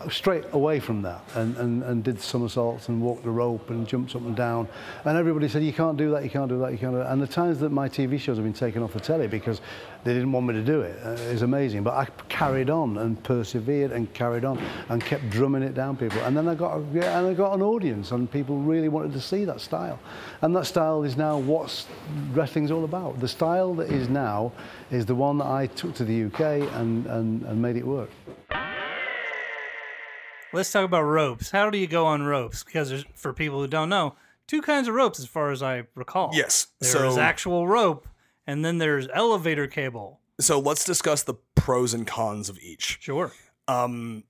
straight away from that and, and, and did somersaults and walked the rope and jumped up and down, and everybody said you can't do that, you can't do that, you can't do that. And the times that my T V shows have been taken off the telly because they didn't want me to do it is amazing, but I carried on and persevered and carried on and kept drumming it down people, and then I got a, and I got an audience and people really wanted to see that style, and that style is now what wrestling's all about. The style that is now is the one that I took to the U K and, and, and made it work. Let's talk about ropes. How do you go on ropes? Because there's, for people who don't know, two kinds of ropes as far as I recall. Yes. There's so, actual rope, and then there's elevator cable. So let's discuss the pros and cons of each. Sure. Um,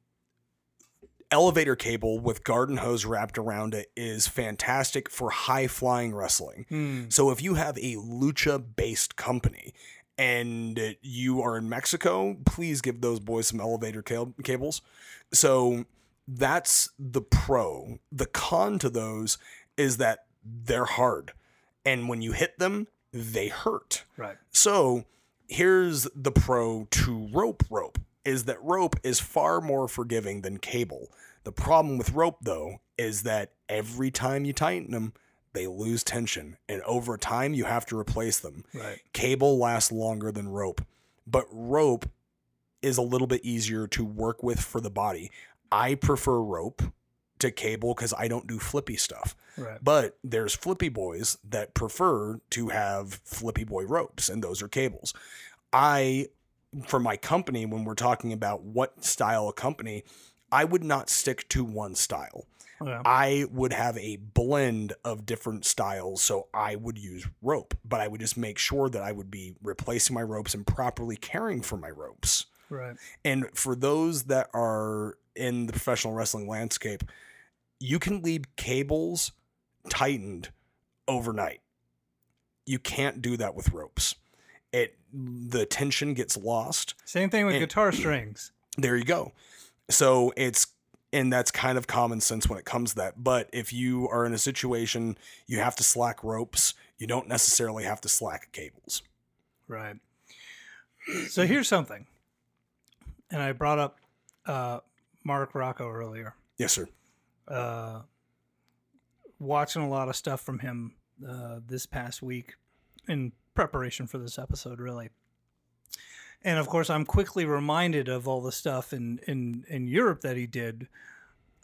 elevator cable with garden hose wrapped around it is fantastic for high-flying wrestling. Hmm. So if you have a lucha-based company and you are in Mexico, please give those boys some elevator cab cables. So... that's the pro. The con to those is that they're hard, and when you hit them, they hurt. Right. So here's the pro to rope rope is that rope is far more forgiving than cable. The problem with rope, though, is that every time you tighten them, they lose tension, and over time you have to replace them. Right. Cable lasts longer than rope, but rope is a little bit easier to work with for the body. I prefer rope to cable because I don't do flippy stuff. Right. But there's flippy boys that prefer to have flippy boy ropes, and those are cables. I, for my company, when we're talking about what style of company, I would not stick to one style. Yeah. I would have a blend of different styles, so I would use rope, but I would just make sure that I would be replacing my ropes and properly caring for my ropes. Right. And for those that are in the professional wrestling landscape, you can leave cables tightened overnight. You can't do that with ropes. It the tension gets lost. Same thing with and, guitar strings. There you go. So it's and that's kind of common sense when it comes to that. But if you are in a situation you have to slack ropes, you don't necessarily have to slack cables. Right. So here's something. And I brought up uh, Mark Rocco earlier. Yes, sir. Uh, watching a lot of stuff from him uh, this past week in preparation for this episode, really. And, of course, I'm quickly reminded of all the stuff in, in, in Europe that he did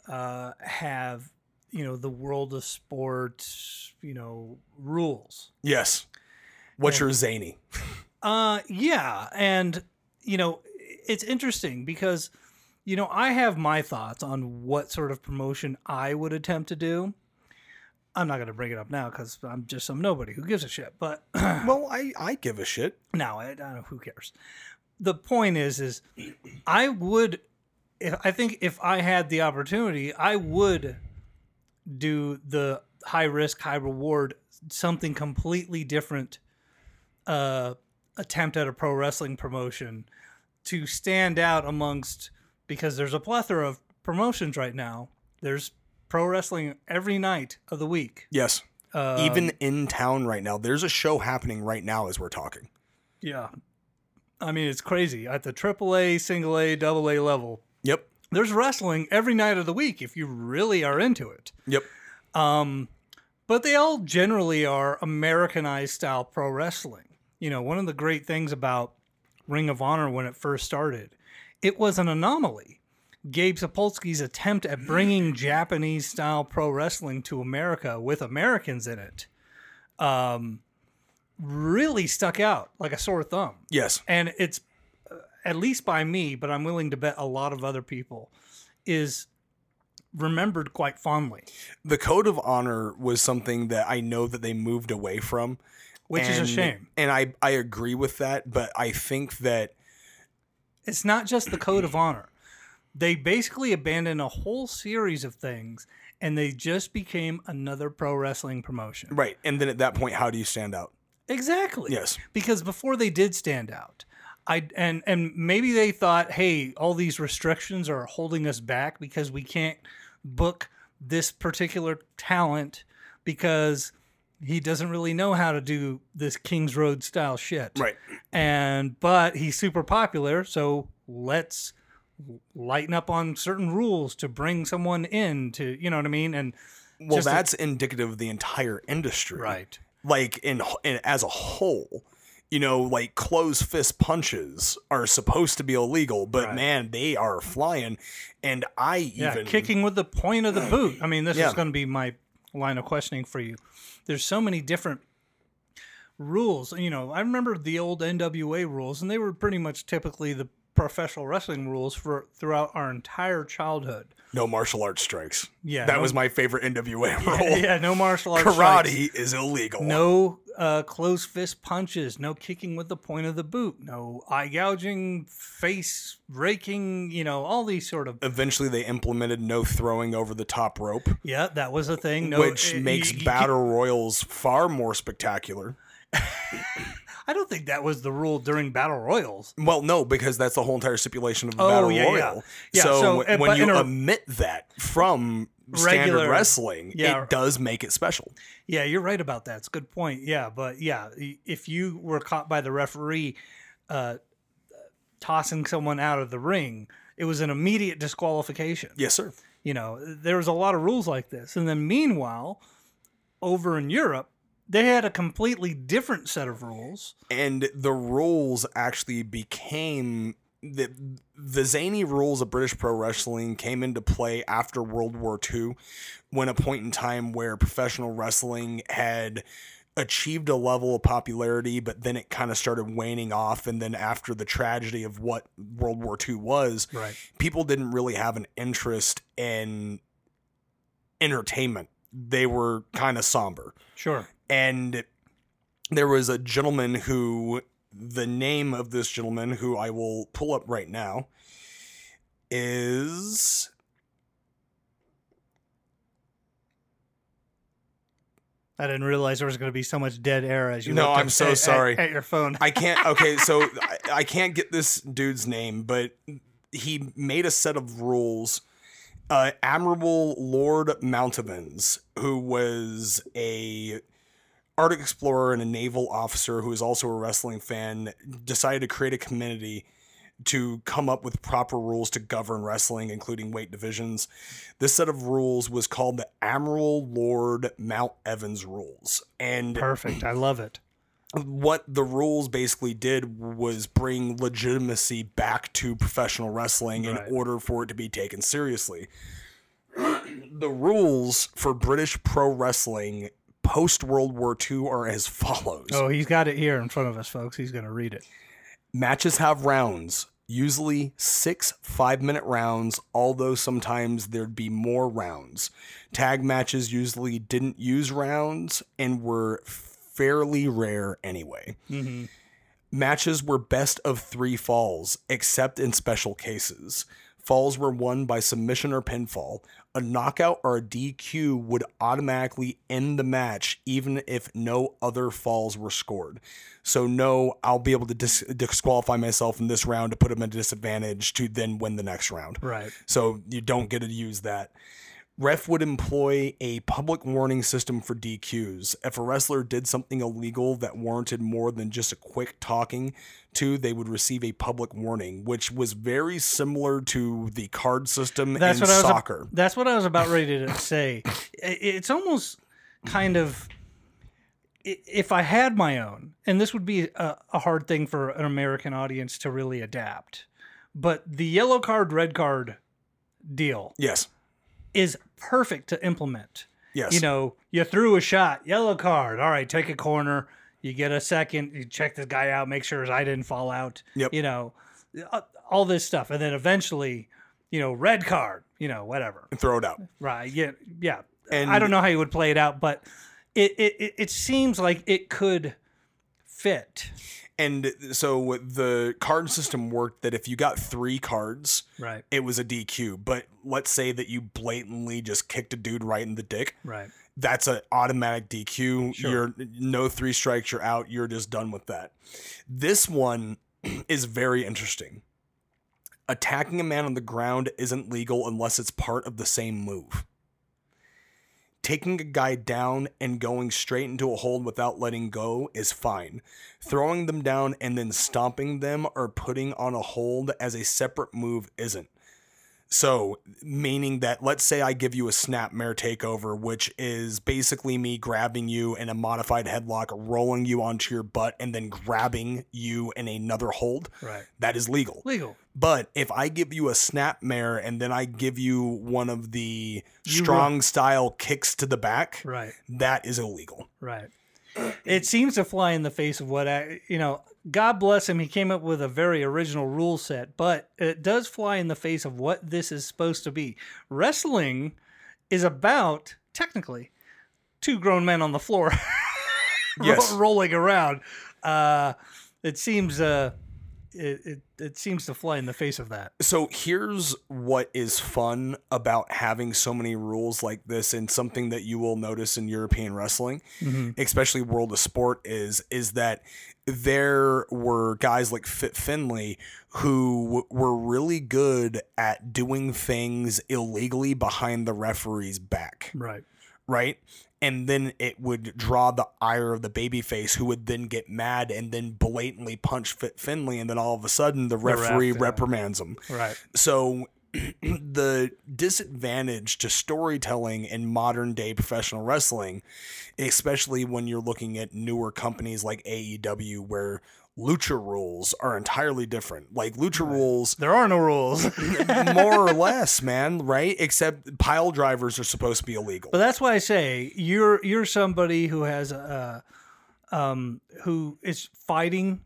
uh, have, you know, the world of sports, you know, rules. Yes. What's your zany? Uh, yeah. And, you know... it's interesting because, you know, I have my thoughts on what sort of promotion I would attempt to do. I'm not going to bring it up now because I'm just some nobody who gives a shit. But well, I, I give a shit. No, I, I don't know. Who cares? The point is, is I would, if, I think if I had the opportunity, I would do the high risk, high reward, something completely different uh, attempt at a pro wrestling promotion to stand out amongst, because there's a plethora of promotions right now. There's pro wrestling every night of the week. Yes. Um, Even in town right now. There's a show happening right now as we're talking. Yeah. I mean, it's crazy. At the triple A, single A, double A level. Yep. There's wrestling every night of the week if you really are into it. Yep. Um, but they all generally are Americanized style pro wrestling. You know, one of the great things about Ring of Honor when it first started, it was an anomaly. Gabe Sapolsky's attempt at bringing Japanese-style pro wrestling to America with Americans in it um, really stuck out like a sore thumb. Yes. And it's, uh, at least by me, but I'm willing to bet a lot of other people, is remembered quite fondly. The Code of Honor was something that I know that they moved away from. Which and, is a shame. And I, I agree with that, but I think that... It's not just the Code of Honor. They basically abandoned a whole series of things, and they just became another pro wrestling promotion. Right. And then at that point, how do you stand out? Exactly. Yes. Because before they did stand out, I and and maybe they thought, hey, all these restrictions are holding us back because we can't book this particular talent because he doesn't really know how to do this Kings Road style shit. Right. And but he's super popular, so let's lighten up on certain rules to bring someone in to, you know what I mean? And well, that's to, indicative of the entire industry, right? Like in, in, as a whole, you know, like closed fist punches are supposed to be illegal, but right. man, they are flying. And I even yeah, kicking with the point of the boot. I mean, this yeah. is going to be my line of questioning for you. There's so many different rules. You know, I remember the old N W A rules, and they were pretty much typically the professional wrestling rules for throughout our entire childhood. No martial arts strikes. Yeah. That no, was my favorite N W A yeah, rule. Yeah, no martial arts strikes. Karate is illegal. No uh, closed fist punches. No kicking with the point of the boot. No eye gouging, face raking, you know, all these sort of... Eventually they implemented no throwing over the top rope. Yeah, that was a thing. No, which it, makes you, you battle can... royals far more spectacular. I don't think that was the rule during battle royals. Well, no, because that's the whole entire stipulation of the oh, battle yeah, royal. Yeah. Yeah, so, so w- when you a, omit that from regular, standard wrestling, yeah, it does make it special. Yeah, you're right about that. It's a good point. Yeah, but yeah, if you were caught by the referee uh, tossing someone out of the ring, it was an immediate disqualification. Yes, sir. You know, there was a lot of rules like this. And then meanwhile, over in Europe, they had a completely different set of rules. And the rules actually became... The, the zany rules of British pro wrestling came into play after World War Two, when a point in time where professional wrestling had achieved a level of popularity, but then it kind of started waning off. And then after the tragedy of what World War Two was, right. people didn't really have an interest in entertainment. They were kind of somber. Sure. And there was a gentleman who, the name of this gentleman, who I will pull up right now, is I didn't realize there was going to be so much dead air as you no, looked I'm so at, sorry. At, at your phone. I can't, okay, so I, I can't get this dude's name, but he made a set of rules. Uh, Admiral Lord Mountevans, who was a Arctic explorer and a naval officer who is also a wrestling fan, decided to create a committee to come up with proper rules to govern wrestling, including weight divisions. This set of rules was called the Admiral Lord Mount Evans rules. And perfect. I love it. What the rules basically did was bring legitimacy back to professional wrestling in right. order for it to be taken seriously. The rules for British pro wrestling post-World War Two are as follows. Oh, he's got it here in front of us, folks. He's going to read it. Matches have rounds. usually six five-minute rounds, although sometimes there'd be more rounds. Tag matches usually didn't use rounds and were fairly rare anyway. Mm-hmm. Matches were best of three falls, except in special cases. Falls were won by submission or pinfall. A knockout or a D Q would automatically end the match, even if no other falls were scored. So no, I'll be able to dis- disqualify myself in this round to put him at a disadvantage to then win the next round. Right. So you don't get to use that. Ref would employ a public warning system for D Qs. If a wrestler did something illegal that warranted more than just a quick talking to, they would receive a public warning, which was very similar to the card system that's in what soccer. I was, that's what I was about ready to say. It's almost kind of, if I had my own, and this would be a, a hard thing for an American audience to really adapt, but the yellow card, red card deal. Yes. Is perfect to implement. Yes. You know, you threw a shot, yellow card. All right, take a corner. You get a second. You check this guy out, make sure his eye didn't fall out. Yep. You know, all this stuff. And then eventually, you know, red card, you know, whatever. And throw it out. Right. Yeah. Yeah. And I don't know how you would play it out, but it, it, it seems like it could fit. And so the card system worked that if you got three cards, right, it was a D Q. But let's say that you blatantly just kicked a dude right in the dick. Right. That's an automatic D Q. Sure. You're no three strikes, you're out. You're just done with that. This one is very interesting. Attacking a man on the ground isn't legal unless it's part of the same move. Taking a guy down and going straight into a hold without letting go is fine. Throwing them down and then stomping them or putting on a hold as a separate move isn't. So, meaning that, let's say I give you a snapmare takeover, which is basically me grabbing you in a modified headlock, rolling you onto your butt, and then grabbing you in another hold. Right. That is legal. Legal. But if I give you a snapmare and then I give you one of the you strong were- style kicks to the back, right, that is illegal. Right. It seems to fly in the face of what I, you know, God bless him. He came up with a very original rule set, but it does fly in the face of what this is supposed to be. Wrestling is about, technically, two grown men on the floor yes. ro- rolling around. Uh, it seems uh, it, it, it seems to fly in the face of that. So here's what is fun about having so many rules like this, and something that you will notice in European wrestling, mm-hmm. especially World of Sport, is is that there were guys like Fit Finlay who were really good at doing things illegally behind the referee's back. Right. Right. And then it would draw the ire of the babyface, who would then get mad and then blatantly punch Fit Finlay. And then all of a sudden the referee the ref, reprimands yeah. him. Right. So the disadvantage to storytelling in modern day professional wrestling, especially when you're looking at newer companies like A E W, where Lucha rules are entirely different. Like Lucha right. rules. There are no rules. More or less, man. Right. Except pile drivers are supposed to be illegal. But that's why I say you're, you're somebody who has, uh, um, who is fighting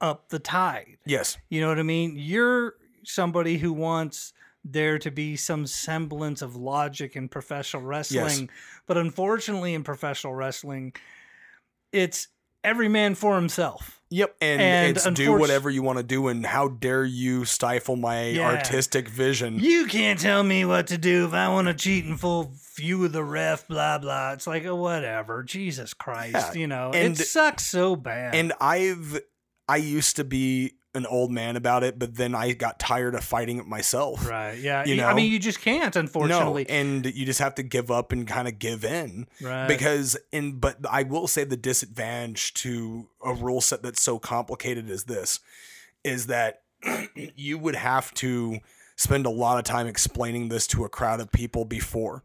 up the tide. Yes. You know what I mean? You're somebody who wants there to be some semblance of logic in professional wrestling, yes. but unfortunately in professional wrestling, it's every man for himself. Yep. And, and it's unfortunately, do whatever you want to do. And how dare you stifle my yeah. artistic vision. You can't tell me what to do if I want to cheat in full view of the ref, blah, blah. It's like, oh, whatever. Jesus Christ. Yeah. You know, and, it sucks so bad. And I've, I used to be an old man about it, but then I got tired of fighting it myself. Right. Yeah. You know? I mean, you just can't, unfortunately. No, and you just have to give up and kind of give in. Right. Because in, but I will say the disadvantage to a rule set that's so complicated as this is that you would have to spend a lot of time explaining this to a crowd of people before.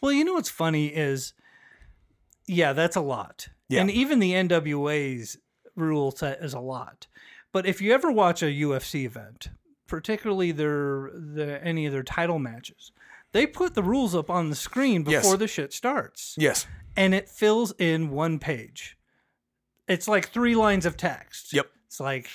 Well, you know, what's funny is, yeah, that's a lot. Yeah. And even the N W A's rule set is a lot. But if you ever watch a U F C event, particularly their, their any of their title matches, they put the rules up on the screen before yes. the shit starts. Yes. And it fills in one page. It's like three lines of text. Yep. It's like,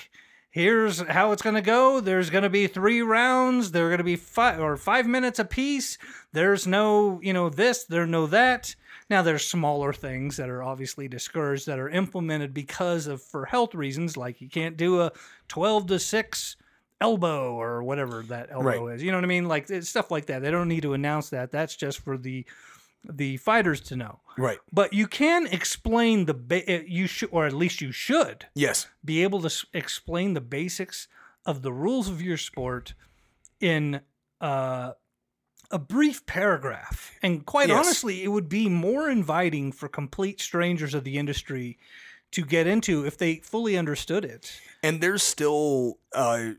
here's how it's going to go. There's going to be three rounds. They're going to be five or five minutes apiece. There's no, you know, this, there's no that. Now, there's smaller things that are obviously discouraged that are implemented because of, for health reasons, like you can't do a twelve to six elbow or whatever that elbow right. is. You know what I mean? Like stuff like that. They don't need to announce that. That's just for the the fighters to know. Right. But you can explain the, ba- you should, or at least you should. Yes. Be able to s- explain the basics of the rules of your sport in, uh, a brief paragraph. And quite yes. honestly, it would be more inviting for complete strangers of the industry to get into if they fully understood it. And there's still, uh,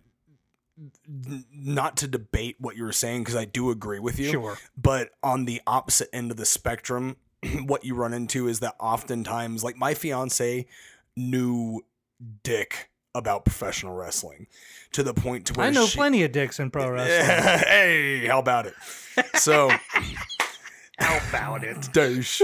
not to debate what you were saying, because I do agree with you. Sure. But on the opposite end of the spectrum, what you run into is that oftentimes, like my fiance knew dick about professional wrestling to the point to where I know she, plenty of dicks in pro wrestling. Hey, how about it? So how about it? Douche.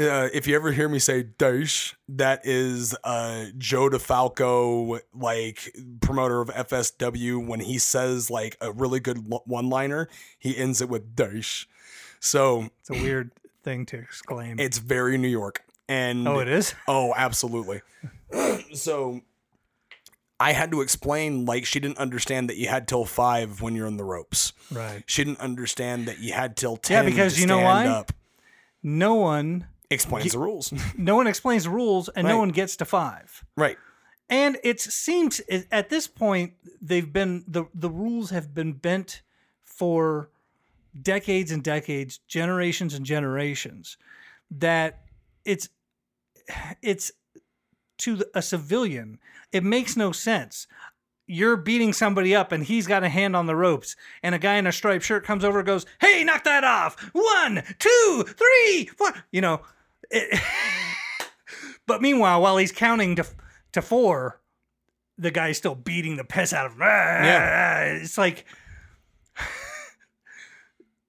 Uh, if you ever hear me say douche, that is uh, Joe DeFalco, like promoter of F S W. When he says like a really good one-liner, he ends it with douche. So it's a weird thing to exclaim. It's very New York. And oh, it is? Oh, absolutely. So I had to explain, like, she didn't understand that you had till five when you're on the ropes. Right. She didn't understand that you had till ten. Yeah, because you know why? Up. No one explains ge- the rules. No one explains the rules, and right. no one gets to five. Right. And it seems at this point they've been the the rules have been bent for decades and decades, generations and generations. That it's it's to a civilian, it makes no sense. You're beating somebody up, and he's got a hand on the ropes, and a guy in a striped shirt comes over and goes, "Hey, knock that off! One, two, three, four." You know. It, but meanwhile, while he's counting to to four, the guy's still beating the piss out of him. Yeah. It's like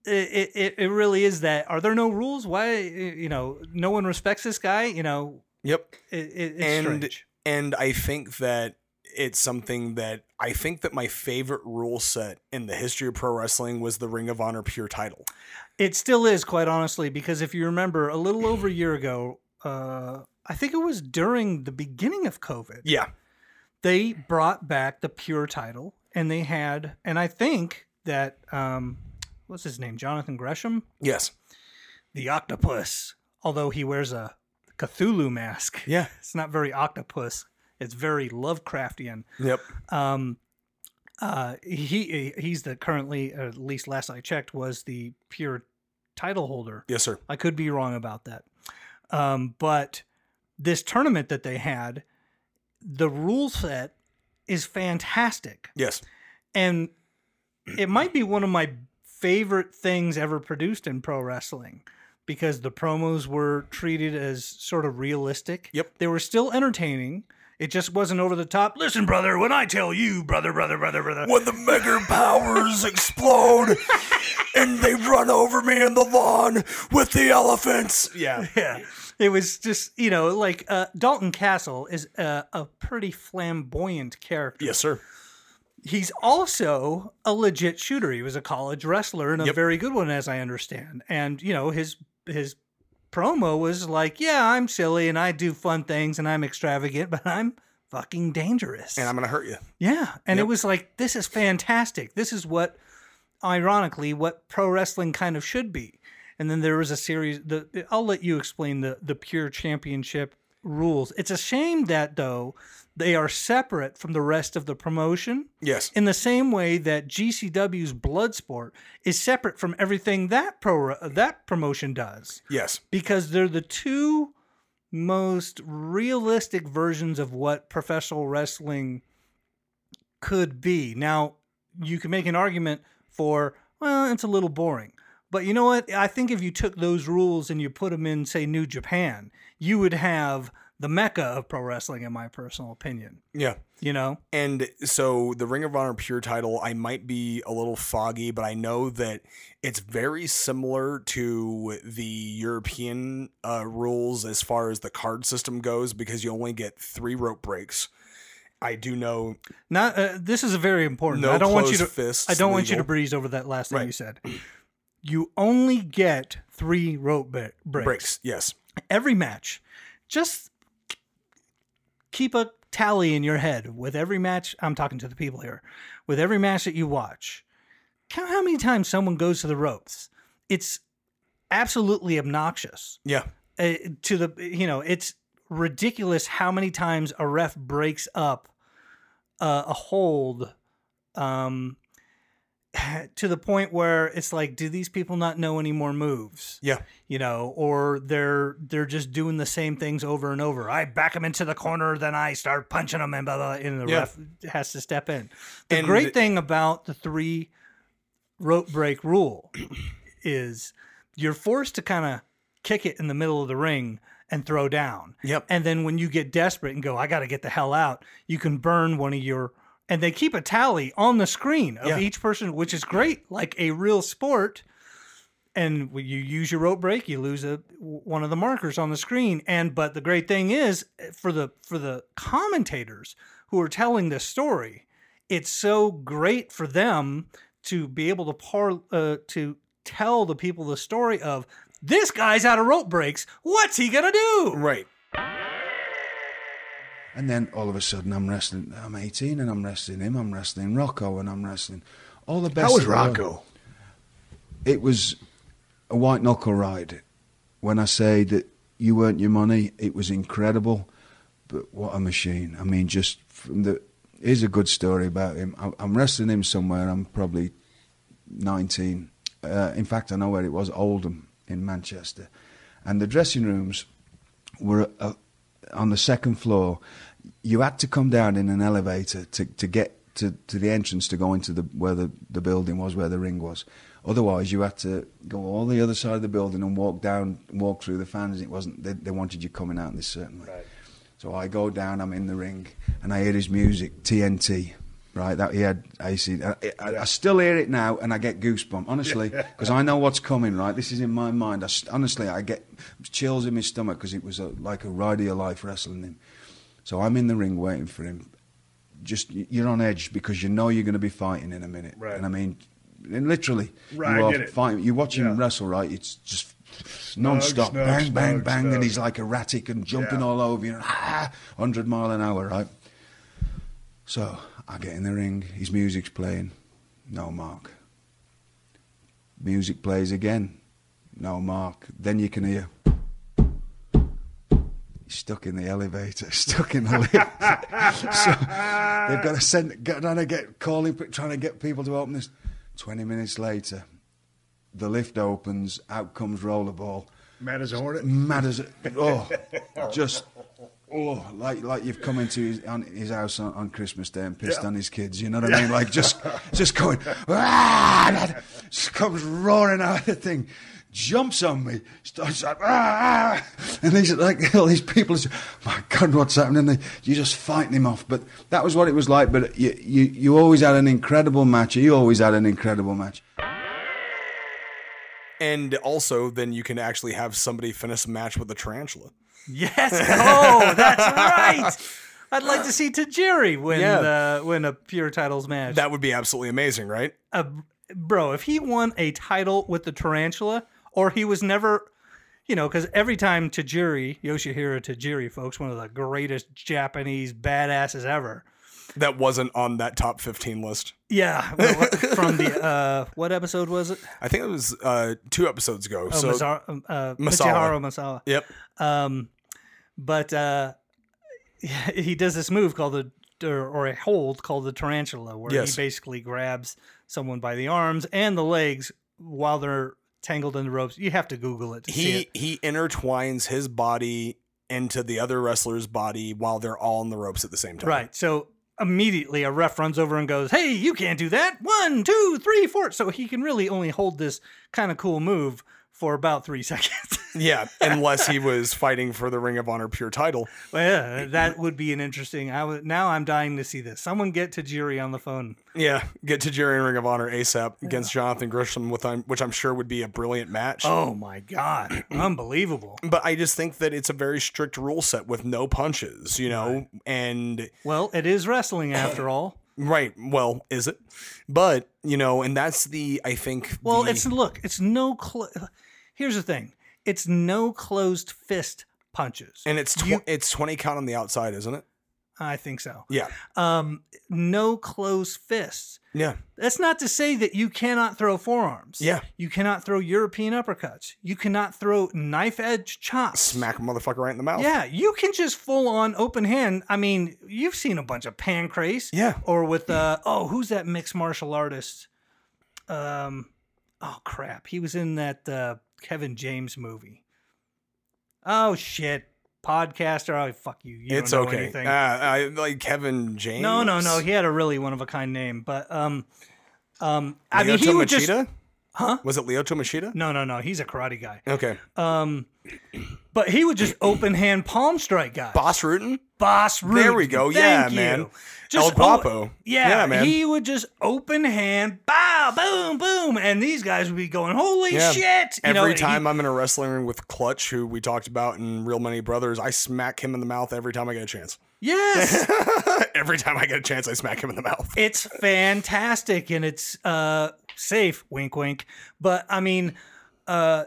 it, it it really is that. Are there no rules? Why, you know, no one respects this guy? You know. Yep. It, it, it's and strange. And I think that it's something that I think that my favorite rule set in the history of pro wrestling was the Ring of Honor pure title. It still is, quite honestly, because if you remember a little over a year ago, uh, I think it was during the beginning of COVID. Yeah. They brought back the pure title, and they had, and I think that, um, what's his name? Jonathan Gresham. Yes. The octopus, although he wears a Cthulhu mask. Yeah. It's not very octopus. It's very Lovecraftian. Yep. Um, uh, he he's the currently, or at least last I checked, was the pure title holder. Yes, sir. I could be wrong about that. Um, but this tournament that they had, the rule set is fantastic. Yes. And it might be one of my favorite things ever produced in pro wrestling, because the promos were treated as sort of realistic. Yep. They were still entertaining. It just wasn't over the top. Listen, brother, when I tell you, brother, brother, brother, brother. When the mega powers explode and they run over me in the lawn with the elephants. Yeah. Yeah. It was just, you know, like uh, Dalton Castle is a, a pretty flamboyant character. Yes, sir. He's also a legit shooter. He was a college wrestler and a yep. very good one, as I understand. And, you know, his his promo was like, yeah, I'm silly and I do fun things and I'm extravagant, but I'm fucking dangerous. And I'm going to hurt you. Yeah. And yep. it was like, this is fantastic. This is what, ironically, what pro wrestling kind of should be. And then there was a series, the, I'll let you explain the, the pure championship rules. It's a shame that, though, they are separate from the rest of the promotion. Yes. In the same way that G C W's Bloodsport is separate from everything that pro that promotion does. Yes. Because they're the two most realistic versions of what professional wrestling could be. Now, you can make an argument for, well, it's a little boring. But you know what? I think if you took those rules and you put them in, say, New Japan, you would have the mecca of pro wrestling, in my personal opinion. Yeah. You know? And so the Ring of Honor pure title, I might be a little foggy, but I know that it's very similar to the European uh, rules as far as the card system goes, because you only get three rope breaks. I do know. Not uh, this is a very important. No I don't closed want you to. Fists I don't legal. want you to breeze over that last thing right. you said. You only get three rope ba- breaks. Breaks. Yes. Every match, just keep a tally in your head with every match. I'm talking to the people here. With every match that you watch, count how many times someone goes to the ropes. It's absolutely obnoxious. Yeah. Uh, to the you know it's. ridiculous how many times a ref breaks up uh, a hold um, to the point where it's like, do these people not know any more moves? Yeah. You know, or they're they're just doing the same things over and over. I back them into the corner, then I start punching them, and blah, blah, blah, and the yeah. ref has to step in. The and great th- thing about the three rope break rule is you're forced to kind of kick it in the middle of the ring and throw down. Yep. And then when you get desperate and go, I got to get the hell out, you can burn one of your... And they keep a tally on the screen of yeah. each person, which is great, like a real sport. And when you use your rope break, you lose a, one of the markers on the screen. And but the great thing is, for the for the commentators who are telling this story, it's so great for them to be able to par, uh, to tell the people the story of... This guy's out of rope breaks. What's he gonna do? Right. And then all of a sudden, I'm wrestling. I'm eighteen, and I'm wrestling him. I'm wrestling Rocco, and I'm wrestling all the best. How was Rocco? It was a white knuckle ride. When I say that you weren't your money, it was incredible. But what a machine! I mean, just from the here's a good story about him. I'm wrestling him somewhere. I'm probably nineteen. Uh, in fact, I know where it was. Oldham. In Manchester, and the dressing rooms were uh, on the second floor. You had to come down in an elevator to, to get to, to the entrance to go into the where the, the building was, where the ring was. Otherwise, you had to go all the other side of the building and walk down, walk through the fans. It wasn't they, they wanted you coming out in this certain way. Right. So I go down, I'm in the ring, and I hear his music, T N T. Right, that he had A C. I, I, I still hear it now, and I get goosebumps, honestly, because I know what's coming. Right, this is in my mind. I, honestly, I get chills in my stomach because it was a, like a ride of your life wrestling him. So I'm in the ring waiting for him. Just you're on edge because you know you're going to be fighting in a minute. Right, and I mean, and literally, right, you are fighting. You watch him yeah. wrestle. Right, it's just non-stop, snugs, bang, snugs, bang, snugs, bang, snugs. And he's like erratic and jumping yeah. all over you, ah, hundred mile an hour. Right, so. I get in the ring, his music's playing, no mark. Music plays again, no mark. Then you can hear, he's stuck in the elevator, stuck in the lift. So they've got to send, trying to get, calling, trying to get people to open this. twenty minutes later, the lift opens, out comes Rollerball. Mad as a hornet? Mad as a, oh, just... Oh, like like you've come into his, on his house on, on Christmas Day and pissed yeah. on his kids, you know what I mean? Like just just going, ah, just comes roaring out of the thing, jumps on me, starts like, ah, and these like all these people, my God, what's happening? And they, you're just fighting him off. But that was what it was like. But you you you always had an incredible match. You always had an incredible match. And also, then you can actually have somebody finish a match with a tarantula. Yes! Oh, that's right! I'd like to see Tajiri win yeah. the, win a pure titles match. That would be absolutely amazing, right? Uh, bro, if he won a title with the tarantula, or he was never, you know, because every time Tajiri, Yoshihiro Tajiri, folks, one of the greatest Japanese badasses ever. That wasn't on that top fifteen list. Yeah. Well, from the, uh, what episode was it? I think it was uh, two episodes ago. Oh, so Masahiro uh, Masawa. Masawa. Yep. Um, but uh, he does this move called the, or, or a hold called the tarantula, where yes. he basically grabs someone by the arms and the legs while they're tangled in the ropes. You have to Google it to he, see it. He intertwines his body into the other wrestler's body while they're all in the ropes at the same time. Right. So immediately a ref runs over and goes, hey, you can't do that. One, two, three, four. So he can really only hold this kind of cool move for about three seconds. Yeah, unless he was fighting for the Ring of Honor pure title. Well, yeah, that would be an interesting... I w- now I'm dying to see this. Someone get Tajiri on the phone. Yeah, get Tajiri and Ring of Honor ASAP yeah. against Jonathan Gresham, with um, which I'm sure would be a brilliant match. Oh my God, unbelievable. But I just think that it's a very strict rule set with no punches, you know, right. and... Well, it is wrestling after all. Right. Well, is it? But, you know, and that's the, I think... Well, the... it's, look, it's no... Cl- Here's the thing. It's no closed fist punches. And it's tw- you, it's twenty count on the outside, isn't it? I think so. Yeah. Um, no closed fists. Yeah. That's not to say that you cannot throw forearms. Yeah. You cannot throw European uppercuts. You cannot throw knife edge chops. Smack a motherfucker right in the mouth. Yeah. You can just full on open hand. I mean, you've seen a bunch of pancrase. Yeah. Or with, uh, oh, who's that mixed martial artist? Um, Oh, crap. He was in that... Uh, Kevin James movie. Oh shit, podcaster. Oh fuck you. You it's don't know okay. anything. Uh, I like Kevin James. No, no, no. He had a really one of a kind name, but um, um. Leoto I mean, he Machida? Would just. Huh? Was it Leoto Machida? No, no, no. He's a karate guy. Okay. Um, but he would just open hand palm strike guys. Boss Rutan. Boss Rutan. There we go. Thank yeah, you. Man. Just, El Guapo. Oh, yeah, yeah, man. He would just open hand, bow, boom, boom, and these guys would be going, holy yeah. shit. You every know, time he, I'm in a wrestling ring with Clutch, who we talked about in Real Money Brothers, I smack him in the mouth every time I get a chance. Yes. Every time I get a chance, I smack him in the mouth. It's fantastic, and it's uh. safe, wink wink. But I mean, uh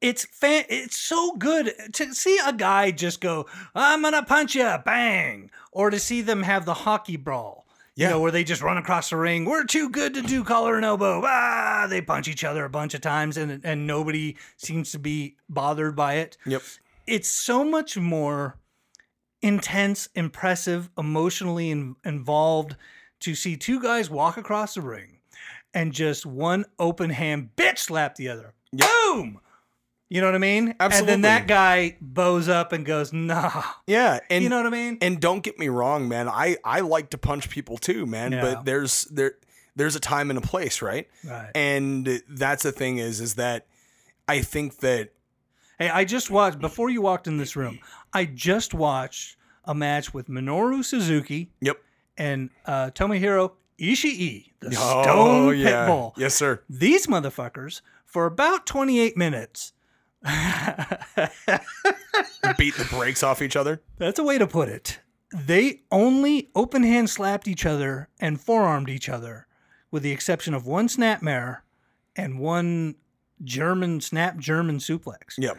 it's fan it's so good to see a guy just go, I'm gonna punch you, bang, or to see them have the hockey brawl, yeah, you know, where they just run across the ring, we're too good to do collar and elbow, ah, they punch each other a bunch of times, and and nobody seems to be bothered by it. Yep. It's so much more intense, impressive, emotionally in- involved to see two guys walk across the ring and just one open hand bitch slap the other. Yep. Boom! You know what I mean? Absolutely. And then that guy bows up and goes, nah. Yeah. And, you know what I mean? And don't get me wrong, man. I, I like to punch people too, man. Yeah. But there's there there's a time and a place, right? Right. And that's the thing is, is that I think that... Hey, I just watched, before you walked in this room, I just watched a match with Minoru Suzuki yep. and uh, Tomohiro Ishii, the oh, Stone yeah. Pitbull. Yes, sir. These motherfuckers, for about twenty-eight minutes... beat the brakes off each other? That's a way to put it. They only open hand slapped each other and forearmed each other, with the exception of one snapmare and one German snap German suplex. Yep.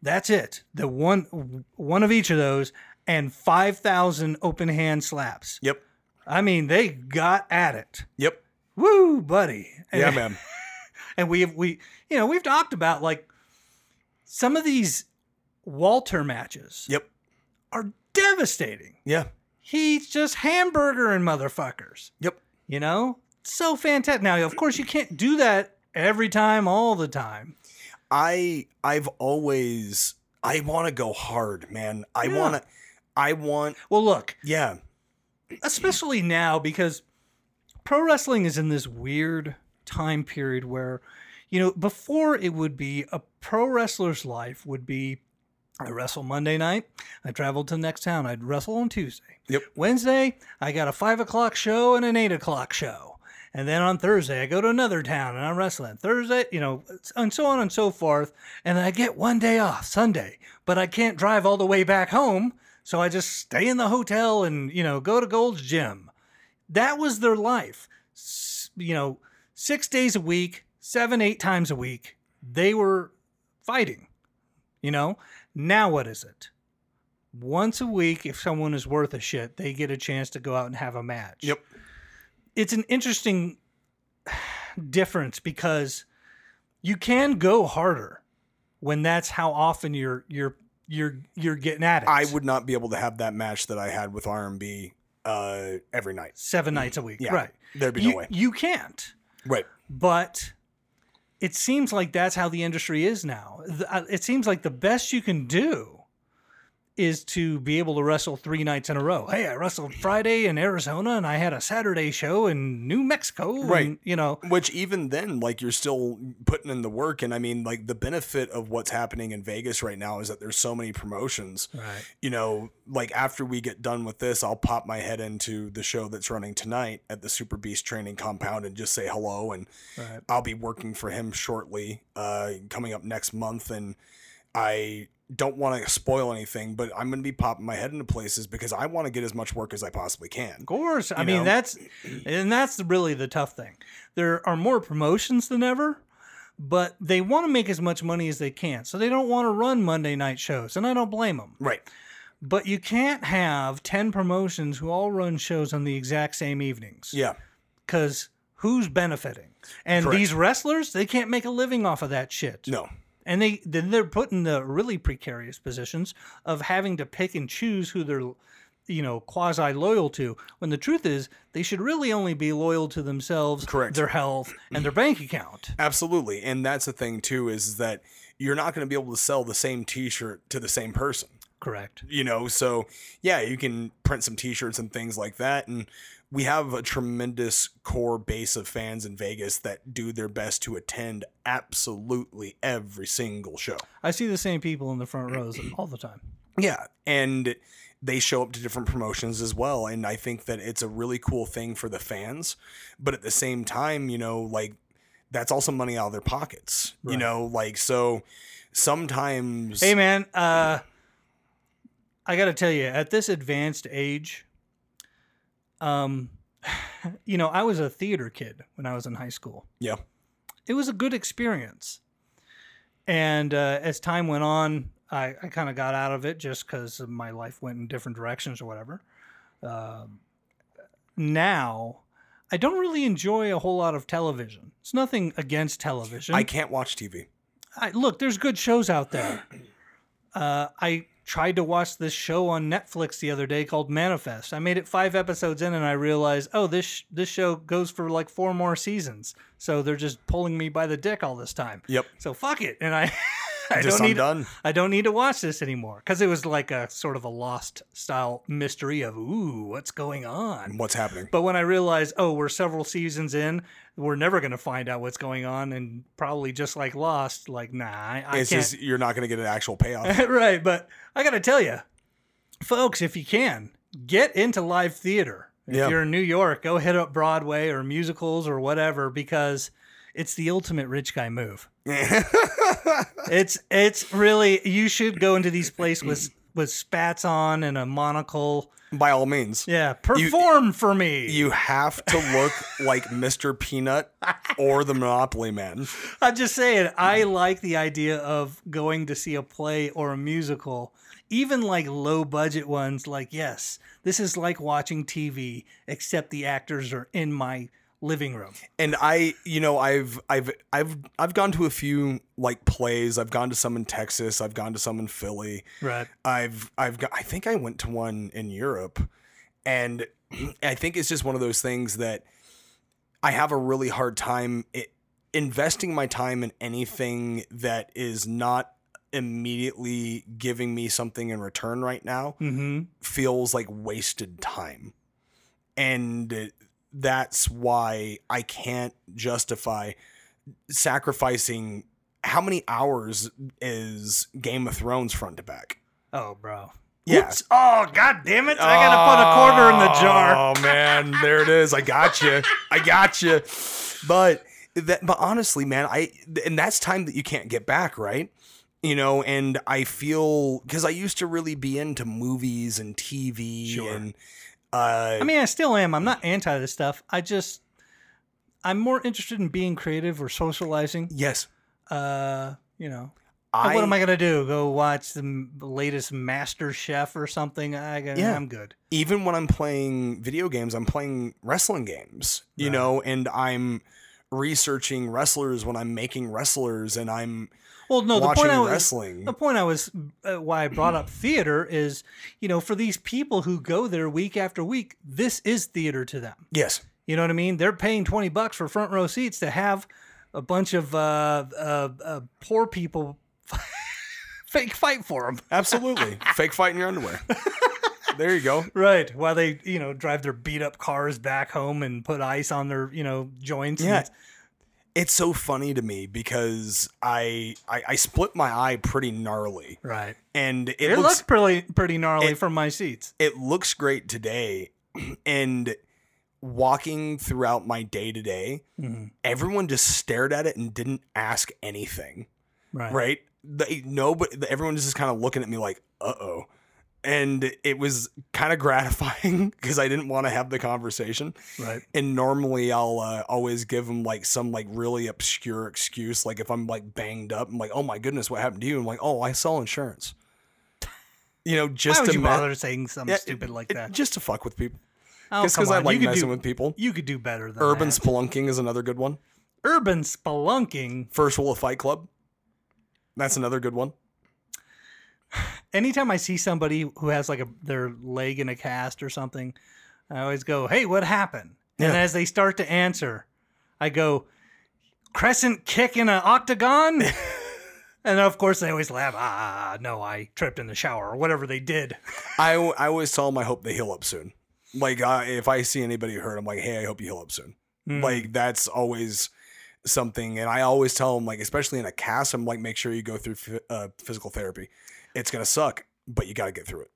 That's it. The one, one of each of those, and five thousand open hand slaps. Yep. I mean, they got at it. Yep. Woo, buddy. And, yeah, man. And we have, we, you know, we've talked about like some of these Walter matches. Yep. Are devastating. Yeah. He's just hamburgering motherfuckers. Yep. You know, so fantastic. Now, of course, you can't do that every time, all the time. I, I've always, I want to go hard, man. I yeah. want to, I want. Well, look. Yeah. Especially now, because pro wrestling is in this weird time period where, you know, before it would be a pro wrestler's life would be, I wrestle Monday night, I traveled to the next town, I'd wrestle on Tuesday. Yep. Wednesday, I got a five o'clock show and an eight o'clock show. And then on Thursday, I go to another town and I'm wrestling. Thursday, you know, and so on and so forth. And I get one day off, Sunday, but I can't drive all the way back home. So I just stay in the hotel and, you know, go to Gold's Gym. That was their life. S- you know, six days a week, seven, eight times a week, they were fighting, you know? Now what is it? Once a week, if someone is worth a shit, they get a chance to go out and have a match. Yep. It's an interesting difference because you can go harder when that's how often you're you're You're you're getting at it. I would not be able to have that match that I had with R and B uh, every night. Seven nights a week. Yeah, right. There'd be you, no way. You can't. Right. But it seems like that's how the industry is now. It seems like the best you can do is to be able to wrestle three nights in a row. Hey, I wrestled Friday in Arizona, and I had a Saturday show in New Mexico. Right. And, you know, which even then, like, you're still putting in the work. And I mean, like, the benefit of what's happening in Vegas right now is that there's so many promotions, right? You know, like, after we get done with this, I'll pop my head into the show that's running tonight at the Super Beast training compound and just say hello. And right. I'll be working for him shortly, uh, coming up next month. And I don't want to spoil anything, but I'm going to be popping my head into places because I want to get as much work as I possibly can. Of course. You I know? mean, that's, and that's really the tough thing. There are more promotions than ever, but they want to make as much money as they can. So they don't want to run Monday night shows, and I don't blame them. Right. But you can't have ten promotions who all run shows on the exact same evenings. Yeah. Because who's benefiting? And Correct. These wrestlers, they can't make a living off of that shit. No. And they then they're put in the really precarious positions of having to pick and choose who they're, you know, quasi loyal to. When the truth is, they should really only be loyal to themselves, Correct. Their health, and their bank account. Absolutely, and that's the thing too, is that you're not going to be able to sell the same T-shirt to the same person. Correct. You know, so yeah, you can print some T-shirts and things like that, and we have a tremendous core base of fans in Vegas that do their best to attend absolutely every single show. I see the same people in the front rows all the time. Yeah, and they show up to different promotions as well, and I think that it's a really cool thing for the fans, but at the same time, you know, like, that's also money out of their pockets, right. You know, like, so sometimes... Hey, man, uh, I got to tell you, at this advanced age... Um, you know, I was a theater kid when I was in high school. Yeah. It was a good experience. And, uh, as time went on, I, I kind of got out of it just cause my life went in different directions or whatever. Um, uh, now I don't really enjoy a whole lot of television. It's nothing against television. I can't watch T V. I look, there's good shows out there. Uh, I, tried to watch this show on Netflix the other day called Manifest. I made it five episodes in and I realized, oh, this sh- this show goes for like four more seasons. So they're just pulling me by the dick all this time. Yep. So fuck it. And I, I just don't need to, I don't need to watch this anymore. Cause it was like a sort of a Lost style mystery of, ooh, what's going on? What's happening? But when I realized, oh, we're several seasons in, we're never going to find out what's going on. And probably just like Lost, like, nah, I, I it's can't. Just, you're not going to get an actual payoff. Right. But I got to tell you, folks, if you can, get into live theater. If yep. you're in New York, go hit up Broadway or musicals or whatever, because it's the ultimate rich guy move. It's it's really, you should go into these places with with spats on and a monocle. By all means. Yeah, perform you, for me. You have to look like Mister Peanut or the Monopoly Man. I'm just saying, I like the idea of going to see a play or a musical, even like low budget ones, like, yes, this is like watching T V, except the actors are in my living room. And I, you know, I've, I've, I've, I've gone to a few like plays. I've gone to some in Texas. I've gone to some in Philly. Right. I've, I've got, I think I went to one in Europe, and I think it's just one of those things that I have a really hard time it, investing my time in anything that is not immediately giving me something in return right now. Mm-hmm. Feels like wasted time. And it, that's why I can't justify sacrificing how many hours is Game of Thrones front to back. Oh, bro. Yeah. Oops. Oh, God damn it. I got to put a quarter in the jar. Oh, man. There it is. I got you. I got you. But that, but honestly, man, I, and that's time that you can't get back. Right. You know, and I feel, cause I used to really be into movies and T V sure. and, Uh, I mean, I still am. I'm not anti this stuff. I just, I'm more interested in being creative or socializing. Yes. Uh, you know, I, what am I going to do? Go watch the latest Master Chef or something? I gotta, yeah. I'm good. Even when I'm playing video games, I'm playing wrestling games, you right. know, and I'm researching wrestlers when I'm making wrestlers and I'm well, no, the watching point I was, wrestling. The point I was, uh, why I brought up theater is, you know, for these people who go there week after week, this is theater to them. Yes. You know what I mean? They're paying twenty bucks for front row seats to have a bunch of uh, uh, uh, poor people Fake fight for them. Absolutely. Fake fight in your underwear. There you go. Right. While they, you know, drive their beat up cars back home and put ice on their, you know, joints. Yeah. And it's so funny to me because I, I I split my eye pretty gnarly. Right. And it, it looks pretty pretty gnarly it, from my seats. It looks great today. And walking throughout my day to day, everyone just stared at it and didn't ask anything. Right. Right. They, nobody, everyone was just kind of looking at me like, uh-oh. And it was kind of gratifying because I didn't want to have the conversation. Right. And normally I'll uh, always give them like some like really obscure excuse. Like if I'm like banged up, I'm like, oh my goodness, what happened to you? I'm like, oh, I sell insurance. You know, just Why would to you ma- bother saying something yeah, stupid like that? It, just to fuck with people. Oh, just because I like messing do, with people. You could do better than Urban that. Spelunking is another good one. Urban spelunking. First rule of Fight Club. That's another good one. Anytime I see somebody who has like a their leg in a cast or something, I always go, hey, what happened? Yeah. And as they start to answer, I go, crescent kick in an octagon? And of course, they always laugh. Ah, no, I tripped in the shower or whatever they did. I, I always tell them I hope they heal up soon. Like uh, if I see anybody hurt, I'm like, hey, I hope you heal up soon. Mm. Like that's always... something. And I always tell them, like, especially in a cast, I'm like, make sure you go through f- uh, physical therapy. It's going to suck, but you got to get through it.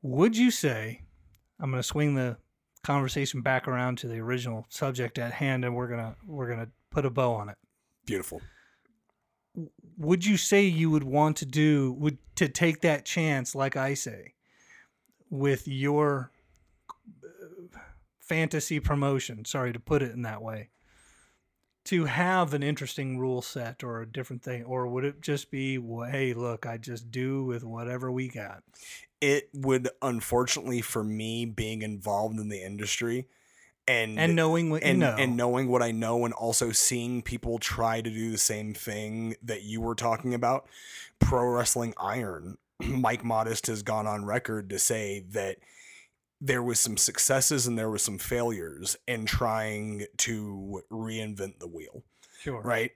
Would you say, I'm going to swing the conversation back around to the original subject at hand, and we're going to, we're going to put a bow on it. Beautiful. Would you say you would want to do, would to take that chance, like I say, with your fantasy promotion, sorry to put it in that way, to have an interesting rule set or a different thing? Or would it just be, well, hey, look, I just do with whatever we got? It would, unfortunately, for me, being involved in the industry and and knowing what and, you know. and knowing what I know, and also seeing people try to do the same thing that you were talking about. Pro Wrestling Iron, Mike Modest has gone on record to say that there was some successes and there was some failures in trying to reinvent the wheel. Sure. Right.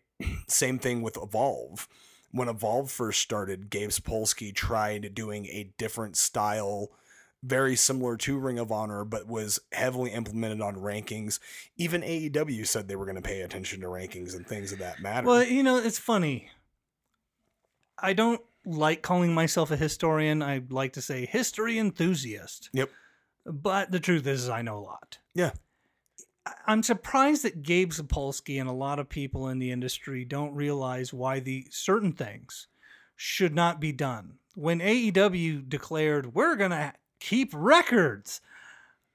Same thing with Evolve. When Evolve first started, Gabe Sapolsky tried doing a different style, very similar to Ring of Honor, but was heavily implemented on rankings. Even A E W said they were going to pay attention to rankings and things of that matter. Well, you know, it's funny. I don't like calling myself a historian. I like to say history enthusiast. Yep. But the truth is, is, I know a lot. Yeah. I'm surprised that Gabe Sapolsky and a lot of people in the industry don't realize why the certain things should not be done. When A E W declared, we're going to keep records,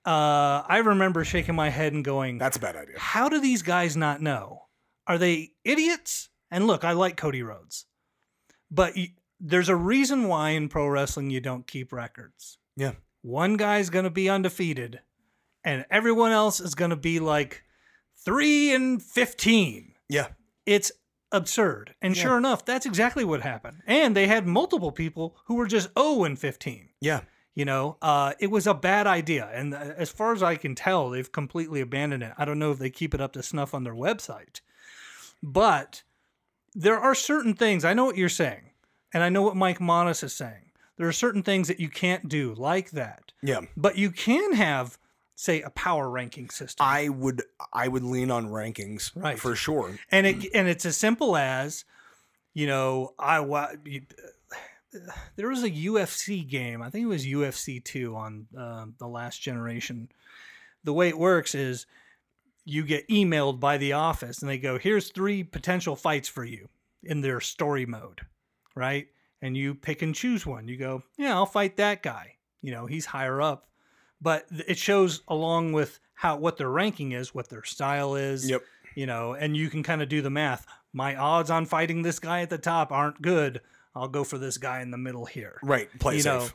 uh, I remember shaking my head and going, that's a bad idea. How do these guys not know? Are they idiots? And look, I like Cody Rhodes, but y- there's a reason why in pro wrestling you don't keep records. Yeah. One guy's going to be undefeated, and everyone else is going to be like three and fifteen. Yeah. It's absurd. And yeah. Sure enough, that's exactly what happened. And they had multiple people who were just oh and fifteen. Yeah. You know, uh, it was a bad idea. And as far as I can tell, they've completely abandoned it. I don't know if they keep it up to snuff on their website. But there are certain things. I know what you're saying, and I know what Mike Monis is saying. There are certain things that you can't do like that. Yeah. But you can have, say, a power ranking system. I would I would lean on rankings, right, for sure. And it and it's as simple as, you know, I there was a U F C game. I think it was U F C two on uh, The Last Generation. The way it works is you get emailed by the office and they go, here's three potential fights for you in their story mode, right? And you pick and choose one. You go, yeah, I'll fight that guy. You know, he's higher up. But it shows along with how what their ranking is, what their style is. Yep. You know, and you can kind of do the math. My odds on fighting this guy at the top aren't good. I'll go for this guy in the middle here. Right. Play safe. You know,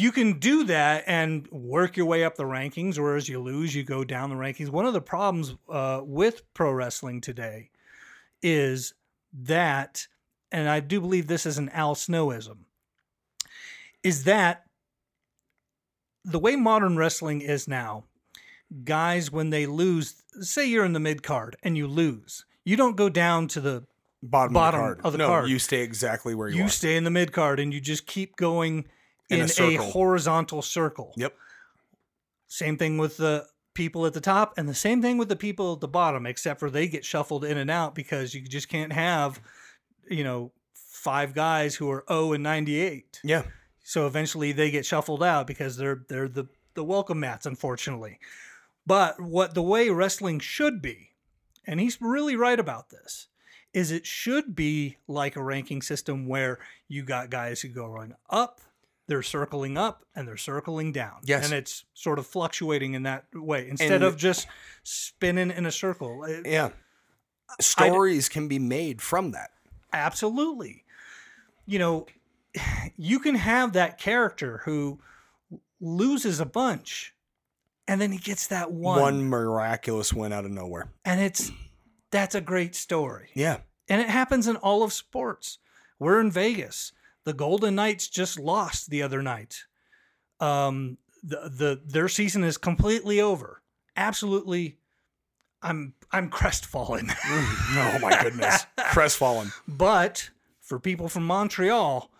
you can do that and work your way up the rankings, or as you lose, you go down the rankings. One of the problems uh, with pro wrestling today is that... and I do believe this is an Al Snowism, is that the way modern wrestling is now, guys, when they lose, say you're in the mid card and you lose, you don't go down to the bottom, bottom of the card. Of the no, card. You stay exactly where you, you are. You stay in the mid card, and you just keep going in, in a, a horizontal circle. Yep. Same thing with the people at the top, and the same thing with the people at the bottom, except for they get shuffled in and out because you just can't have, you know, five guys who are oh and ninety-eight. Yeah. So eventually they get shuffled out because they're they're the the welcome mats, unfortunately. But what the way wrestling should be, and he's really right about this, is it should be like a ranking system where you got guys who go running up, they're circling up, and they're circling down. Yes. And it's sort of fluctuating in that way instead and, of just spinning in a circle. Yeah. Stories I, can be made from that. Absolutely. You know, you can have that character who loses a bunch and then he gets that one. One miraculous win out of nowhere. And it's, that's a great story. Yeah. And it happens in all of sports. We're in Vegas. The Golden Knights just lost the other night. Um, the, the their season is completely over. Absolutely, I'm I'm crestfallen. Oh my goodness, crestfallen. But for people from Montreal,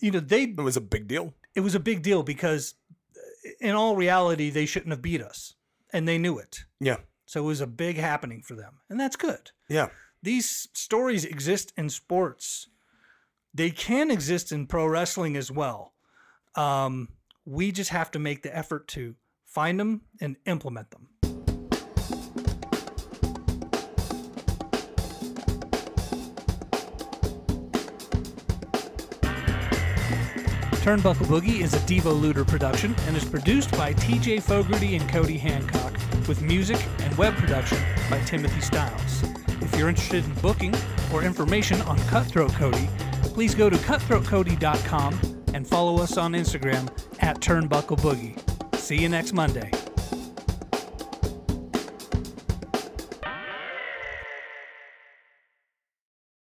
you know they it was a big deal. It was a big deal because, in all reality, they shouldn't have beat us, and they knew it. Yeah. So it was a big happening for them, and that's good. Yeah. These stories exist in sports. They can exist in pro wrestling as well. Um, we just have to make the effort to find them and implement them. Turnbuckle Boogie is a Devoluder production and is produced by T J Fogarty and Cody Hancock, with music and web production by Timothy Styles. If you're interested in booking or information on Cutthroat Cody, please go to cutthroat cody dot com and follow us on Instagram at Turnbuckle Boogie. See you next Monday.